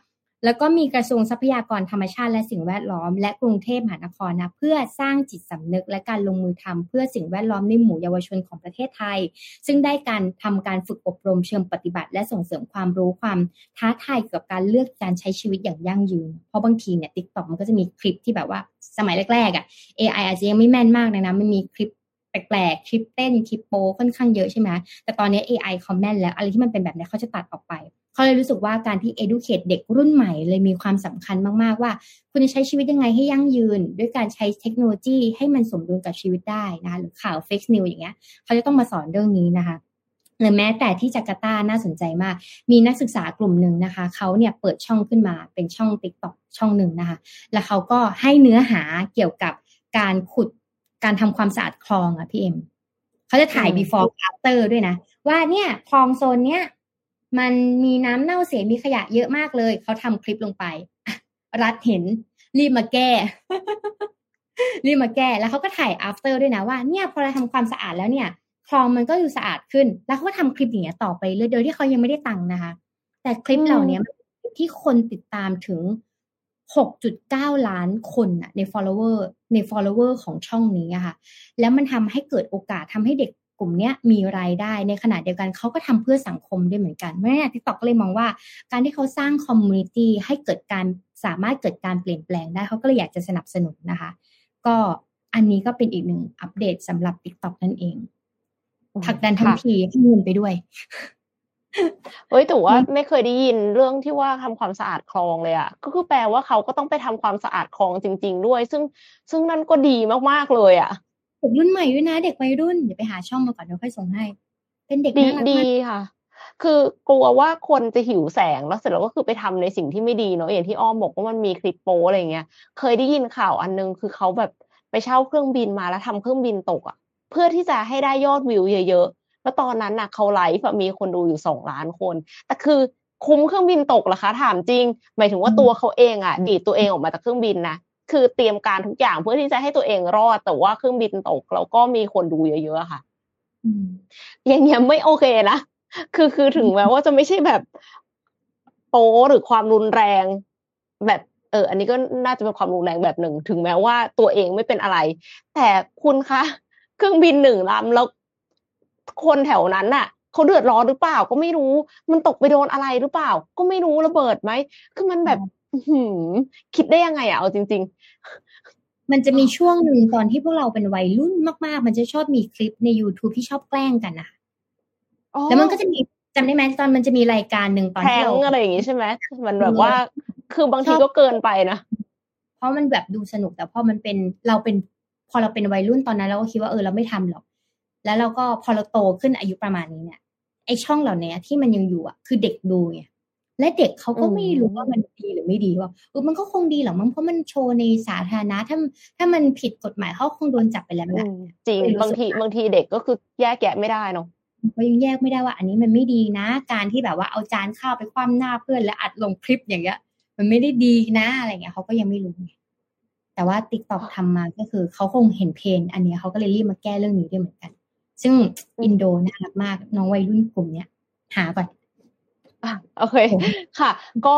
แล้วก็มีกระทรวงทรัพยากรธรรมชาติและสิ่งแวดล้อมและกรุงเทพมหานครนะเพื่อสร้างจิตสำนึกและการลงมือทำเพื่อสิ่งแวดล้อมในหมู่เยาวชนของประเทศไทยซึ่งได้การทำการฝึกอบรมเชิงปฏิบัติและส่งเสริมความรู้ความท้าทายเกี่ยวกับการเลือกการใช้ชีวิตอย่างยั่งยืนเพราะบางทีเนี่ย TikTok มันก็จะมีคลิปที่แบบว่าสมัยแรกๆอ่ะ เอ ไอ อาจจะยังไม่แม่นมากนะนะมันมีคลิปแปลกๆคลิปเต้นคลิปโป้ค่อนข้างเยอะใช่ไหมแต่ตอนนี้ เอ ไอ เขาแม่นแล้วอะไรที่มันเป็นแบบนี้เขาจะตัดออกไปเขาเลยรู้สึกว่าการที่ educate เด็กรุ่นใหม่เลยมีความสำคัญมากๆว่าคุณจะใช้ชีวิตยังไงให้ยั่งยืนด้วยการใช้เทคโนโลยีให้มันสมดุลกับชีวิตได้นะคะหรือข่าว fake news อย่างเงี้ยเขาจะต้องมาสอนเรื่องนี้นะคะหรือแม้แต่ที่จาการ์ตาน่าสนใจมากมีนักศึกษากลุ่มหนึ่งนะคะเขาเนี่ยเปิดช่องขึ้นมาเป็นช่อง TikTok ช่องหนึ่งนะคะแล้วเขาก็ให้เนื้อหาเกี่ยวกับการขุดการทำความสะอาดคลองอ่ะพี่เอ็มเขาจะถ่าย before after ด้วยนะว่าเนี่ยคลองโซนเนี้ยมันมีน้ำเน่าเสียมีขยะเยอะมากเลยเขาทำคลิปลงไปรัฐเห็นรีบมาแก้ รีบมาแก้แล้วเขาก็ถ่าย after ด้วยนะว่าเนี่ยพอเราทำความสะอาดแล้วเนี่ยคลองมันก็ดูสะอาดขึ้นแล้วเขาก็ทำคลิปอย่างเงี้ยต่อไปเลยโดยที่เขายังไม่ได้ตังค์นะคะแต่คลิปเหล่านี้ที่คนติดตามถึง หกจุดเก้า ล้านคนน่ะใน follower ใน follower ของช่องนี้ค่ะแล้วมันทำให้เกิดโอกาสทำให้เด็กกลุ่มนี้มีรายได้ในขณะเดียวกันเขาก็ทำเพื่อสังคมด้วยเหมือนกันเพราะฉะนั้น TikTok ก็เลยมองว่าการที่เขาสร้างคอมมูนิตี้ให้เกิดการสามารถเกิดการเปลี่ยนแปลงได้เขาก็เลยอยากจะสนับสนุนนะคะก็อันนี้ก็เป็นอีกหนึ่งอัปเดตสำหรับ TikTok นั่นเองผลักดันทั้งทีให้เงินไปด้วยเฮ้ยแต่ว่าไม่เคยได้ยินเรื่องที่ว่าทำความสะอาดคลองเลยอ่ะก็คือแปลว่าเขาก็ต้องไปทำความสะอาดคลองจริงๆด้วยซึ่งซึ่งนั่นก็ดีมากๆเลยอ่ะเด็กรุ่นใหม่ด้วยนะเด็กวัยรุ่นเดี๋ยวไปหาช่องมาก่อนเดี๋ยวค่อยส่งให้เป็นเด็กน่ารักดีค่ะคือกลัวว่าคนจะหิวแสงแล้วเสร็จแล้วก็คือไปทำในสิ่งที่ไม่ดีเนาะอย่างที่อ้อมบอกว่ามันมีคลิปโป๊อะไรเงี้ยเคยได้ยินข่าวอันนึงคือเขาแบบไปเช่าเครื่องบินมาแล้วทำเครื่องบินตกอ่ะเพื่อที่จะให้ได้ยอดวิวเยอะๆแล้วตอนนั้นน่ะเขาไลฟ์มีคนดูอยู่สองล้านคนแต่คือคุ้มเครื่องบินตกเหรอคะถามจริงหมายถึงว่าตัวเขาเองอ่ะดีดตัวเองออกมาจากเครื่องบินนะคือเตรียมการทุกอย่างเพื่อที่จะให้ตัวเองรอดแต่ว่าเครื่องบินตกแล้วก็มีคนดูเยอะๆค่ะอย่างเงี้ยไม่โอเคนะ คือคือถึงแม้ว่าจะไม่ใช่แบบโป๊หรือความรุนแรงแบบเอออันนี้ก็น่าจะเป็นความรุนแรงแบบหนึ่งถึงแม้ว่าตัวเองไม่เป็นอะไรแต่คุณคะเครื่องบินหนึ่งลำแล้วคนแถวนั้นน่ะเขาเดือดร้อนหรือเปล่าก็ไม่รู้มันตกไปโดนอะไรหรือเปล่าก็ไม่รู้ระเบิดไหมคือมันแบบคิดได้ยังไงอ่ะเอาจริงๆมันจะมีช่วงนึงตอนที่พวกเราเป็นวัยรุ่นมากๆมันจะชอบมีคลิปใน YouTube ที่ชอบแกล้งกันนะแล้วมันก็จะมีจำได้ไหมตอนมันจะมีรายการหนึ่งตอนที่เราแกล้งอะไรอย่างงี้ใช่ไหมมันแบบว่าคือบางทีก็เกินไปนะเพราะมันแบบดูสนุกแต่พอมันเป็นเราเป็นพอเราเป็นวัยรุ่นตอนนั้นเราก็คิดว่าเออเราไม่ทำหรอกแล้วเราก็พอเราโตขึ้นอายุประมาณนี้เนี่ยไอช่องเหล่านี้ที่มันยังอยู่อ่ะคือเด็กดูไงและเด็กเขาก็ไม่รู้ว่ามันดีหรือไม่ดีว่าเออมันก็คงดีหรอกมั้งเพราะมันโชว์ในสาธารณะถ้าถ้ามันผิดกฎหมายเขาคงโดนจับไปแล้วนะจริงบางทีบางทีเด็กก็คือแยกแยะไม่ได้เนาะก็ยังแยกไม่ได้ว่าอันนี้มันไม่ดีนะการที่แบบว่าเอาจานข้าวไปคว่ำหน้าเพื่อนแล้วอัดลงคลิปอย่างเงี้ยมันไม่ได้ดีนะอะไรเงี้ยเขาก็ยังไม่รู้ไงแต่ว่า TikTok ทำมาก็คือเขาคงเห็นเพนอันนี้เขาก็เลยรีบมาแก้เรื่องนี้ด้วยเหมือนกันซึ่งอินโดน่ารักมากน้องวัยรุ่นกลุ่มเนี้ยหาก่อนอ่ะโอเคค่ะก็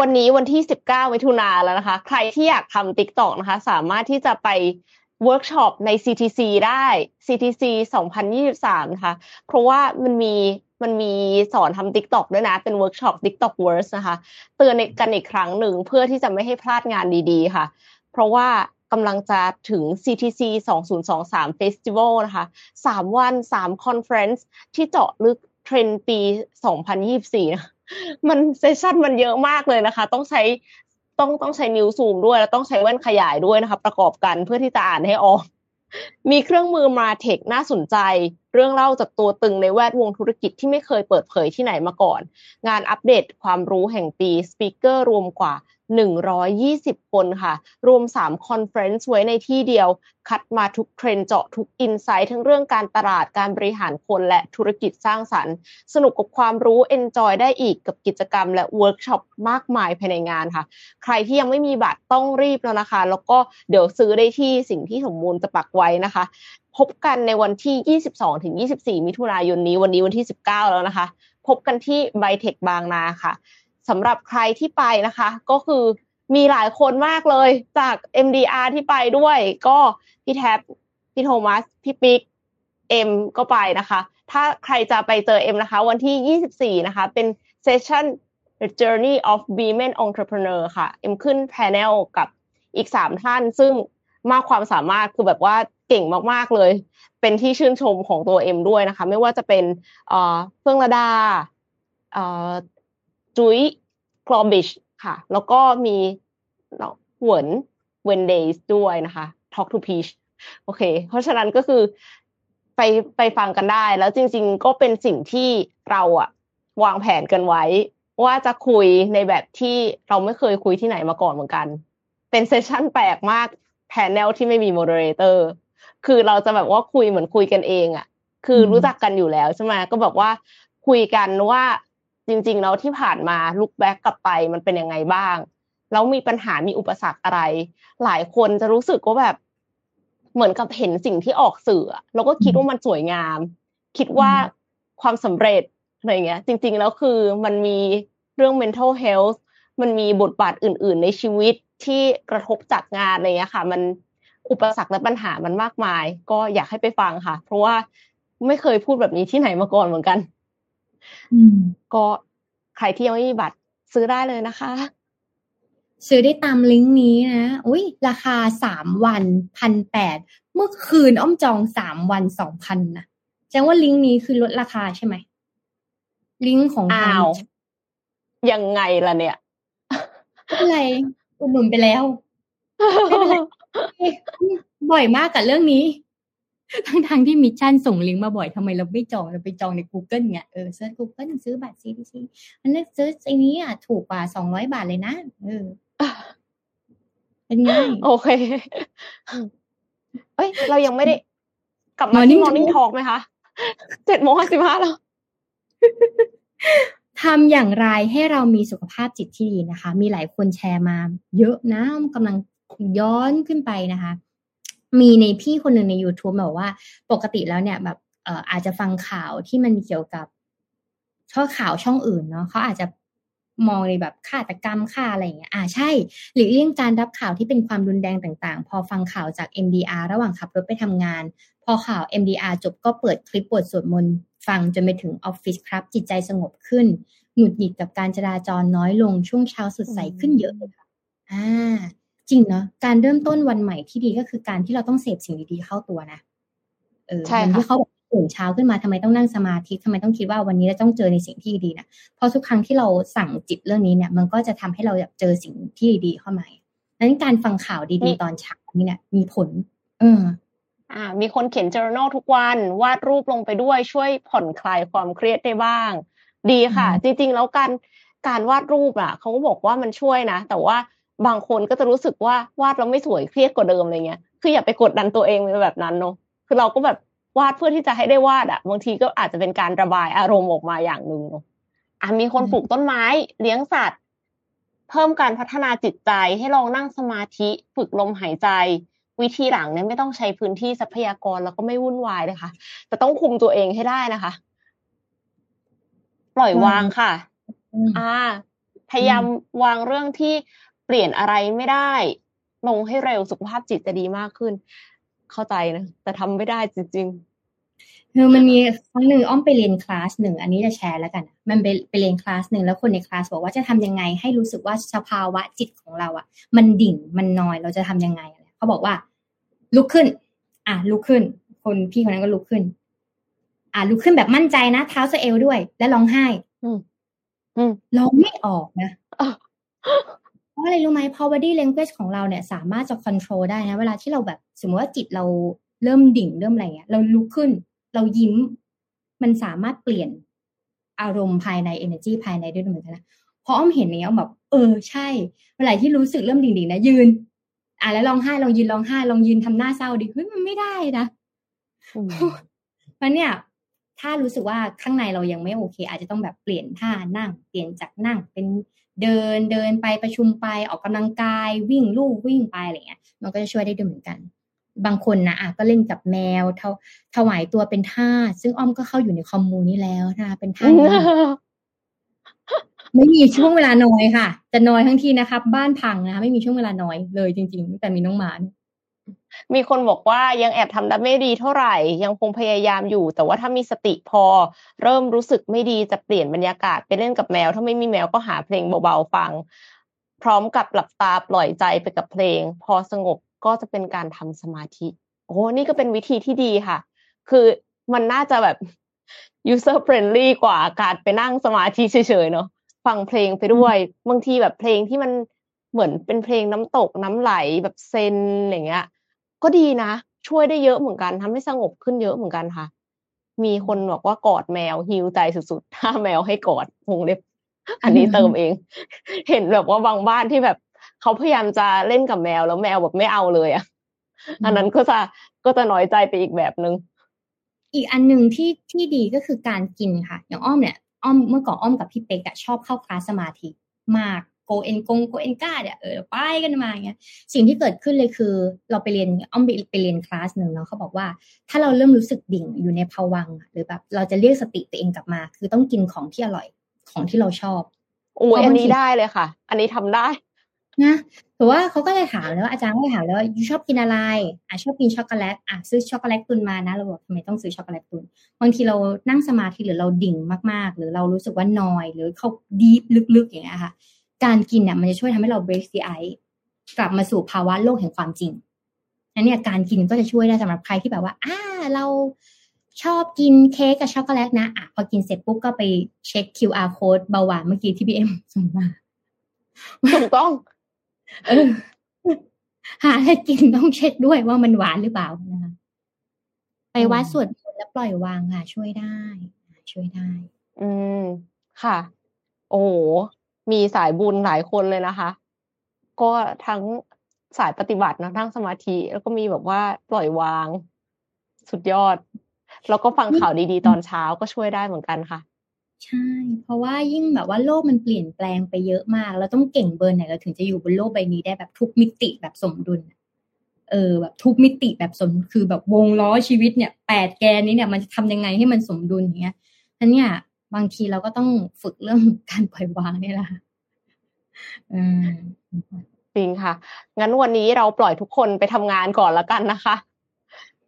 วันนี้วันที่สิบเก้ามิถุนายนแล้วนะคะใครที่อยากทำ TikTok นะคะสามารถที่จะไปเวิร์คช็อปใน ซี ที ซี ได้ ซี ที ซี สองพันยี่สิบสามนะคะเพราะว่ามันมีมันมีสอนทำ TikTok ด้วยนะเป็นเวิร์คช็อป TikTok Words นะคะเตือนกันอีกครั้งหนึ่งเพื่อที่จะไม่ให้พลาดงานดีๆค่ะเพราะว่ากำลังจะถึง ซี ที ซี สองพันยี่สิบสาม Festival นะคะสามวันสาม Conference ที่เจาะลึกเทรนด์ปีสองพันยี่สิบสี่นะมันเซสชั่นมันเยอะมากเลยนะคะต้องใช้ต้องต้องใช้นิ้วซูมด้วยแล้วต้องใช้แว่นขยายด้วยนะคะประกอบกันเพื่อที่จะอ่านให้ออกมีเครื่องมือมาเทคน่าสนใจเรื่องเล่าจากตัวตึงในแวดวงธุรกิจที่ไม่เคยเปิดเผยที่ไหนมาก่อนงานอัปเดตความรู้แห่งปีสปีกเกอร์รวมกว่าหนึ่งร้อยยี่สิบคนค่ะรวมสามคอนเฟอเรนซ์ไว้ในที่เดียวคัดมาทุกเทรนด์เจาะทุกอินไซต์ทั้งเรื่องการตลาดการบริหารคนและธุรกิจสร้างสรรค์สนุกกับความรู้เอนจอยได้อีกกับกิจกรรมและเวิร์กช็อปมากมายภายในงานค่ะใครที่ยังไม่มีบัตรต้องรีบแล้วนะคะแล้วก็เดี๋ยวซื้อได้ที่สิ่งที่สมบูรณ์จะปักไว้นะคะพบกันในวันที่ ยี่สิบสองถึงยี่สิบสี่ มิถุนายนนี้วันนี้วันที่สิบเก้าแล้วนะคะพบกันที่ไบเทคบางนาค่ะสำหรับใครที่ไปนะคะก็คือมีหลายคนมากเลยจาก เอ็ม ดี อาร์ ที่ไปด้วยก็พี่แท็บพี่โทมัสพี่ปิ๊กเอ็มก็ไปนะคะถ้าใครจะไปเจอเอ็มนะคะวันที่ยี่สิบสี่นะคะเป็นเซสชั่น The Journey of Women Entrepreneur ค่ะเอ็มขึ้นแพเนลกับอีกสามท่านซึ่งมากความสามารถคือแบบว่าเก่งมากๆเลยเป็นที่ชื่นชมของตัวเอ็มด้วยนะคะไม่ว่าจะเป็นเอ่อเฟื่องระดาเอ่อจุ้ยคลอมบิชค่ะแล้วก็มีหวนเวนเดย์ด้วยนะคะ Talk to Peach โอเคเพราะฉะนั้นก็คือไปไปฟังกันได้แล้วจริงๆก็เป็นสิ่งที่เราอะวางแผนกันไว้ว่าจะคุยในแบบที่เราไม่เคยคุยที่ไหนมาก่อนเหมือนกันเป็นเซสชั่นแปลกมากแพนเนลที่ไม่มีโมเดอเรเตอร์คือเราจะแบบว่าคุยเหมือนคุยกันเองอ่ะคือรู้จักกันอยู่แล้วใช่ไหมก็แบบว่าคุยกันว่าจริงๆแล้วที่ผ่านมาลุกแบ็กกลับไปมันเป็นยังไงบ้างแล้วมีปัญหามีอุปสรรคอะไรหลายคนจะรู้สึกว่าแบบเหมือนกับเห็นสิ่งที่ออกสื่อแล้วก็คิดว่ามันสวยงามคิดว่าความสำเร็จอะไรเงี้ยจริงๆแล้วคือมันมีเรื่อง mental health มันมีบทบาทอื่นๆในชีวิตที่กระทบจากงานอะไรเงี้ยค่ะมันอุปสรรคและปัญหามันมากมายก็อยากให้ไปฟังค่ะเพราะว่าไม่เคยพูดแบบนี้ที่ไหนมาก่อนเหมือนกันก็ใครที่ยังไม่มีบัตรซื้อได้เลยนะคะซื้อได้ตามลิงก์นี้นะอุ้ยราคาสามวัน หนึ่งพันแปดร้อย เมื่อคืนอ้อมจองสามวัน สองพัน นะแสดงว่าลิงก์นี้คือลดราคาใช่ไหมลิงก์ของอ้าวยังไงล่ะเนี่ยอะไรอุดหนุนไปแล้วบ่อยมากกับเรื่องนี้ทั้งๆที่มิชชั่นส่งลิงก์มาบ่อยทำไมเราไม่จองเราไปจองใน Google เนี่ยเออเซิร์ช Google ซื้อบัตร ซี ที ซี มันน่าซื้อไอ้นี้อ่ะถูกกว่าสองร้อยบาทเลยนะเออเป็นไงโอเคเอ้ยเรายังไม่ได้กลับมาที่ Morning Talk มั้ยคะ เจ็ดโมงห้าสิบห้า แล้วทำอย่างไรให้เรามีสุขภาพจิตที่ดีนะคะมีหลายคนแชร์มาเยอะนะกำลังย้อนขึ้นไปนะคะมีในพี่คนหนึ่งใน YouTube บอกว่าปกติแล้วเนี่ยแบบ อาจจะฟังข่าวที่มันเกี่ยวกับช่องข่าวช่องอื่นเนาะเขาอาจจะมองในแบบฆาตกรรมฆ่าอะไรอย่างเงี้ยอ่าใช่หลีกเลี่ยงการรับข่าวที่เป็นความรุนแรงต่างๆพอฟังข่าวจาก เอ็ม ดี อาร์ ระหว่างขับรถไปทำงานพอข่าว เอ็ม ดี อาร์ จบก็เปิดคลิปบทสวดมนต์ฟังจนไปถึงออฟฟิศครับจิตใจสงบขึ้นหงุดหงิดกับการจราจรน้อยลงช่วงเช้าสดใสขึ้นเยอะเลยค่ะอ่าจริงเนาะการเริ่มต้นวันใหม่ที่ดีก็คือการที่เราต้องเสพสิ่งดีๆเข้าตัวนะเออมันที่เขาตื่นเช้าขึ้นมาทำไมต้องนั่งสมาธิทำไมต้องคิดว่าวันนี้เราต้องเจอในสิ่งที่ดีนะเพราะทุกครั้งที่เราสั่งจิตเรื่องนี้เนี่ยมันก็จะทำให้เราแบบเจอสิ่งที่ดีเข้ามาดังนั้นการฟังข่าวดีๆตอนเช้านี่เนี่ยมีผลเอออ่ามีคนเขียน journal ทุกวันวาดรูปลงไปด้วยช่วยผ่อนคลายความเครียดได้บ้างดีค่ะจริงๆแล้วการการวาดรูปอ่ะเขาก็บอกว่ามันช่วยนะแต่ว่าบางคนก็จะรู้สึกว่าวาดแล้วไม่สวยเครียดกว่าเดิมอะไรเงี้ยคืออย่าไปกดดันตัวเองแบบนั้นเนาะคือเราก็แบบวาดเพื่อที่จะให้ได้วาดอ่ะบางทีก็อาจจะเป็นการระบายอารมณ์ออกมาอย่างนึงเนาะอ่ะมีคนปลูกต้นไม้เลี้ยงสัตว์เพิ่มการพัฒนาจิตใจให้ลองนั่งสมาธิฝึกลมหายใจวิธีหลังเนี่ยไม่ต้องใช้พื้นที่ทรัพยากรแล้วก็ไม่วุ่นวายเลยค่ะแต่ต้องคุมตัวเองให้ได้นะคะปล่อยวางค่ะอ่าพยายามวางเรื่องที่เปลี่ยนอะไรไม่ได้ลงให้เร็วสุขภาพจิตจะดีมากขึ้นเข้าใจนะแต่ทำไม่ได้จริงๆคือมันมีครั้งหนึ่งอ้อมไปเรียนคลาสหนึ่งอันนี้จะแชร์แล้วกันมันไปไปเรียนคลาสหนึ่งแล้วคนในคลาสบอกว่าจะทำยังไงให้รู้สึกว่าสภาวะจิตของเราอ่ะมันดิ่งมันนอยเราจะทำยังไงเขาบอกว่าลุกขึ้นอ่ะลุกขึ้นคนพี่คนนั้นก็ลุกขึ้นอ่ะลุกขึ้นแบบมั่นใจนะเท้าสะเอวด้วยแล้วร้องไห้อืมอืมร้องไม่ออกนะเพราะอะไรรู้ไหมพอ body language ของเราเนี่ยสามารถจะ control ได้นะเวลาที่เราแบบสมมติว่าจิตเราเริ่มดิ่งเริ่มอะไรเงี้ยเราลุกขึ้นเรายิ้มมันสามารถเปลี่ยนอารมณ์ภายใน energy ภายในด้วยเหมือนกันนะพออ้อมเห็นอย่างเงี้ยแบบเออใช่เวลาที่รู้สึกเริ่มดิ่งๆนะยืนอ่ะแล้วร้องไห้ลองยืนร้องไห้ลองยืนทำหน้าเศร้าดิเฮ้ยมันไม่ได้นะมันเนี่ยถ้ารู้สึกว่าข้างในเรายังไม่โอเคอาจจะต้องแบบเปลี่ยนท่านั่งเปลี่ยนจากนั่งเป็นเดินเดินไปประชุมไปออกกำลังกายวิ่งลู่วิ่งไปอะไรเงี้ยมันก็จะช่วยได้ด้วยเหมือนกันบางคนนะอ่ะก็เล่นกับแมวเท่าถวายตัวเป็นทาสซึ่งอ้อมก็เข้าอยู่ในคอมมูนี้แล้วนะเป็นทาส ไม่มีช่วงเวลาน้อยค่ะจะน้อยทั้งทีนะครับบ้านพังนะคะไม่มีช่วงเวลาน้อยเลยจริงๆแต่มีน้องหมามีคนบอกว่ายังแอบทำได้ไม่ดีเท่าไหร่ยังคงพยายามอยู่แต่ว่าถ้ามีสติพอเริ่มรู้สึกไม่ดีจะเปลี่ยนบรรยากาศไปเล่นกับแมวถ้าไม่มีแมวก็หาเพลงเบาๆฟังพร้อมกับหลับตาปล่อยใจไปกับเพลงพอสงบก็จะเป็นการทำสมาธิโอ้นี่ก็เป็นวิธีที่ดีค่ะคือมันน่าจะแบบ user friendly กว่าการไปนั่งสมาธิเฉยๆเนาะฟังเพลงไปด้วยบางทีแบบเพลงที่มันเหมือนเป็นเพลงน้ำตกน้ำไหลแบบเซนอย่างเงี้ยก็ดีนะช่วยได้เยอะเหมือนกันทำให้สงบขึ้นเยอะเหมือนกันค่ะมีคนบอกว่ากอดแมวฮีลใจสุดๆถ้าแมวให้กอดวงเล็บอันนี้เติมเอง เห็นแบบว่าบางบ้านที่แบบเขาพยายามจะเล่นกับแมวแล้วแมวแบบไม่เอาเลยอ่ะ อันนั้นก็จะก็จะน้อยใจไปอีกแบบนึงอีกอันนึงที่ที่ดีก็คือการกินค่ะอย่างอ้อมเนี่ยอ้อมเมื่อก่อนอ้อมกับพี่เป็กอะชอบเข้าคลาสสมาธิมากโกเอนกงโกเอนก้าเนี่ยเออไปกันมาอย่างเงี้ยสิ่งที่เกิดขึ้นเลยคือเราไปเรียนอ้อมไปเรียนคลาสหนึ่งเนาะเขาบอกว่าถ้าเราเริ่มรู้สึกดิ่งอยู่ในภวังค์หรือแบบเราจะเรียกสติตัวเองกลับมาคือต้องกินของที่อร่อยของที่เราชอบโอ้ยอันนี้ได้เลยค่ะอันนี้ทำได้นะแต่ว่าเขาก็เลยถามแล้วอาจารย์ก็เลยถามแล้วว่าชอบกินอะไรอ่ะชอบกินช็อกโกแลตอ่ะซื้อช็อกโกแลตตุนมานะเราบอกทำไมต้องซื้อช็อกโกแลตตุนบางทีเรานั่งสมาธิหรือเราดิ่งมากๆหรือเรารู้สึกว่านอยหรือเขาดีลึกๆอย่างเงี้ยค่ะการกินเนี่ยมันจะช่วยทำให้เรา break the ice กลับมาสู่ภาวะโลกแห่งความจริงนั่นเนี่ยการกินก็จะช่วยได้สำหรับใครที่แบบว่าอ่าเราชอบกินเค้กกับช็อกโกแลตนะอ่ะพอกินเสร็จปุ๊บก็ไปเช็ค คิว อาร์ code เบาหวานเมื่อกี้ที่พี่เอ็มส่งมาถูกต้องเออหาให้กินต้องเช็คด้วยว่ามันหวานหรือเปล่านะคะไปวัดสวดมนต์แล้วปล่อยวางค่ะช่วยได้ช่วยได้อืมค่ะโอ้โหมีสายบุญหลายคนเลยนะคะก็ทั้งสายปฏิบัตินะทั้งสมาธิแล้วก็มีแบบว่าปล่อยวางสุดยอดแล้วก็ฟังข่าวดีๆตอนเช้าก็ช่วยได้เหมือนกันค่ะใช่เพราะว่ายิ่งแบบว่าโลกมันเปลี่ยนแปลงไปเยอะมากเราต้องเก่งเบอร์ไหนเราถึงจะอยู่บนโลกใบนี้ได้แบบทุกมิติแบบสมดุลเ เออแบบทุกมิติแบบสมคือแบบวงล้อชีวิตเนี่ยแปดแกนนี้เนี่ยมันจะทำยังไงให้มันสมดุลอย่างเงี้ยฉะนั้นเนี่ยบางทีเราก็ต้องฝึกเรื่องการปล่อยวางนี่แหละค่ะอืมจริงค่ะงั้นวันนี้เราปล่อยทุกคนไปทำงานก่อนละกันนะคะ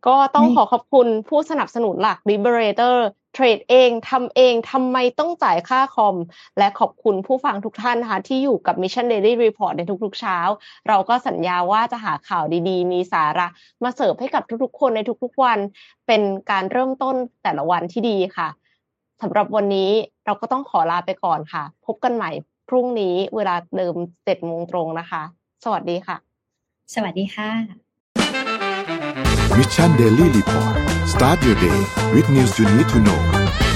ก็ต้องขอขอบคุณผู้สนับสนุนหลัก Liberator เทรดเองทำเองทำไมต้องจ่ายค่าคอมและขอบคุณผู้ฟังทุกท่านนะคะที่อยู่กับ Mission Daily Report ในทุกๆเช้าเราก็สัญญาว่าจะหาข่าวดีๆมีสาระมาเสิร์ฟให้กับทุกๆคนในทุกๆวันเป็นการเริ่มต้นแต่ละวันที่ดีค่ะสำหรับวันนี้เราก็ต้องขอลาไปก่อนค่ะพบกันใหม่พรุ่งนี้เวลาเดิม เจ็ดโมง ตรงนะคะสวัสดีค่ะสวัสดีค่ะ Mission Daily Report Start your day with news you need to know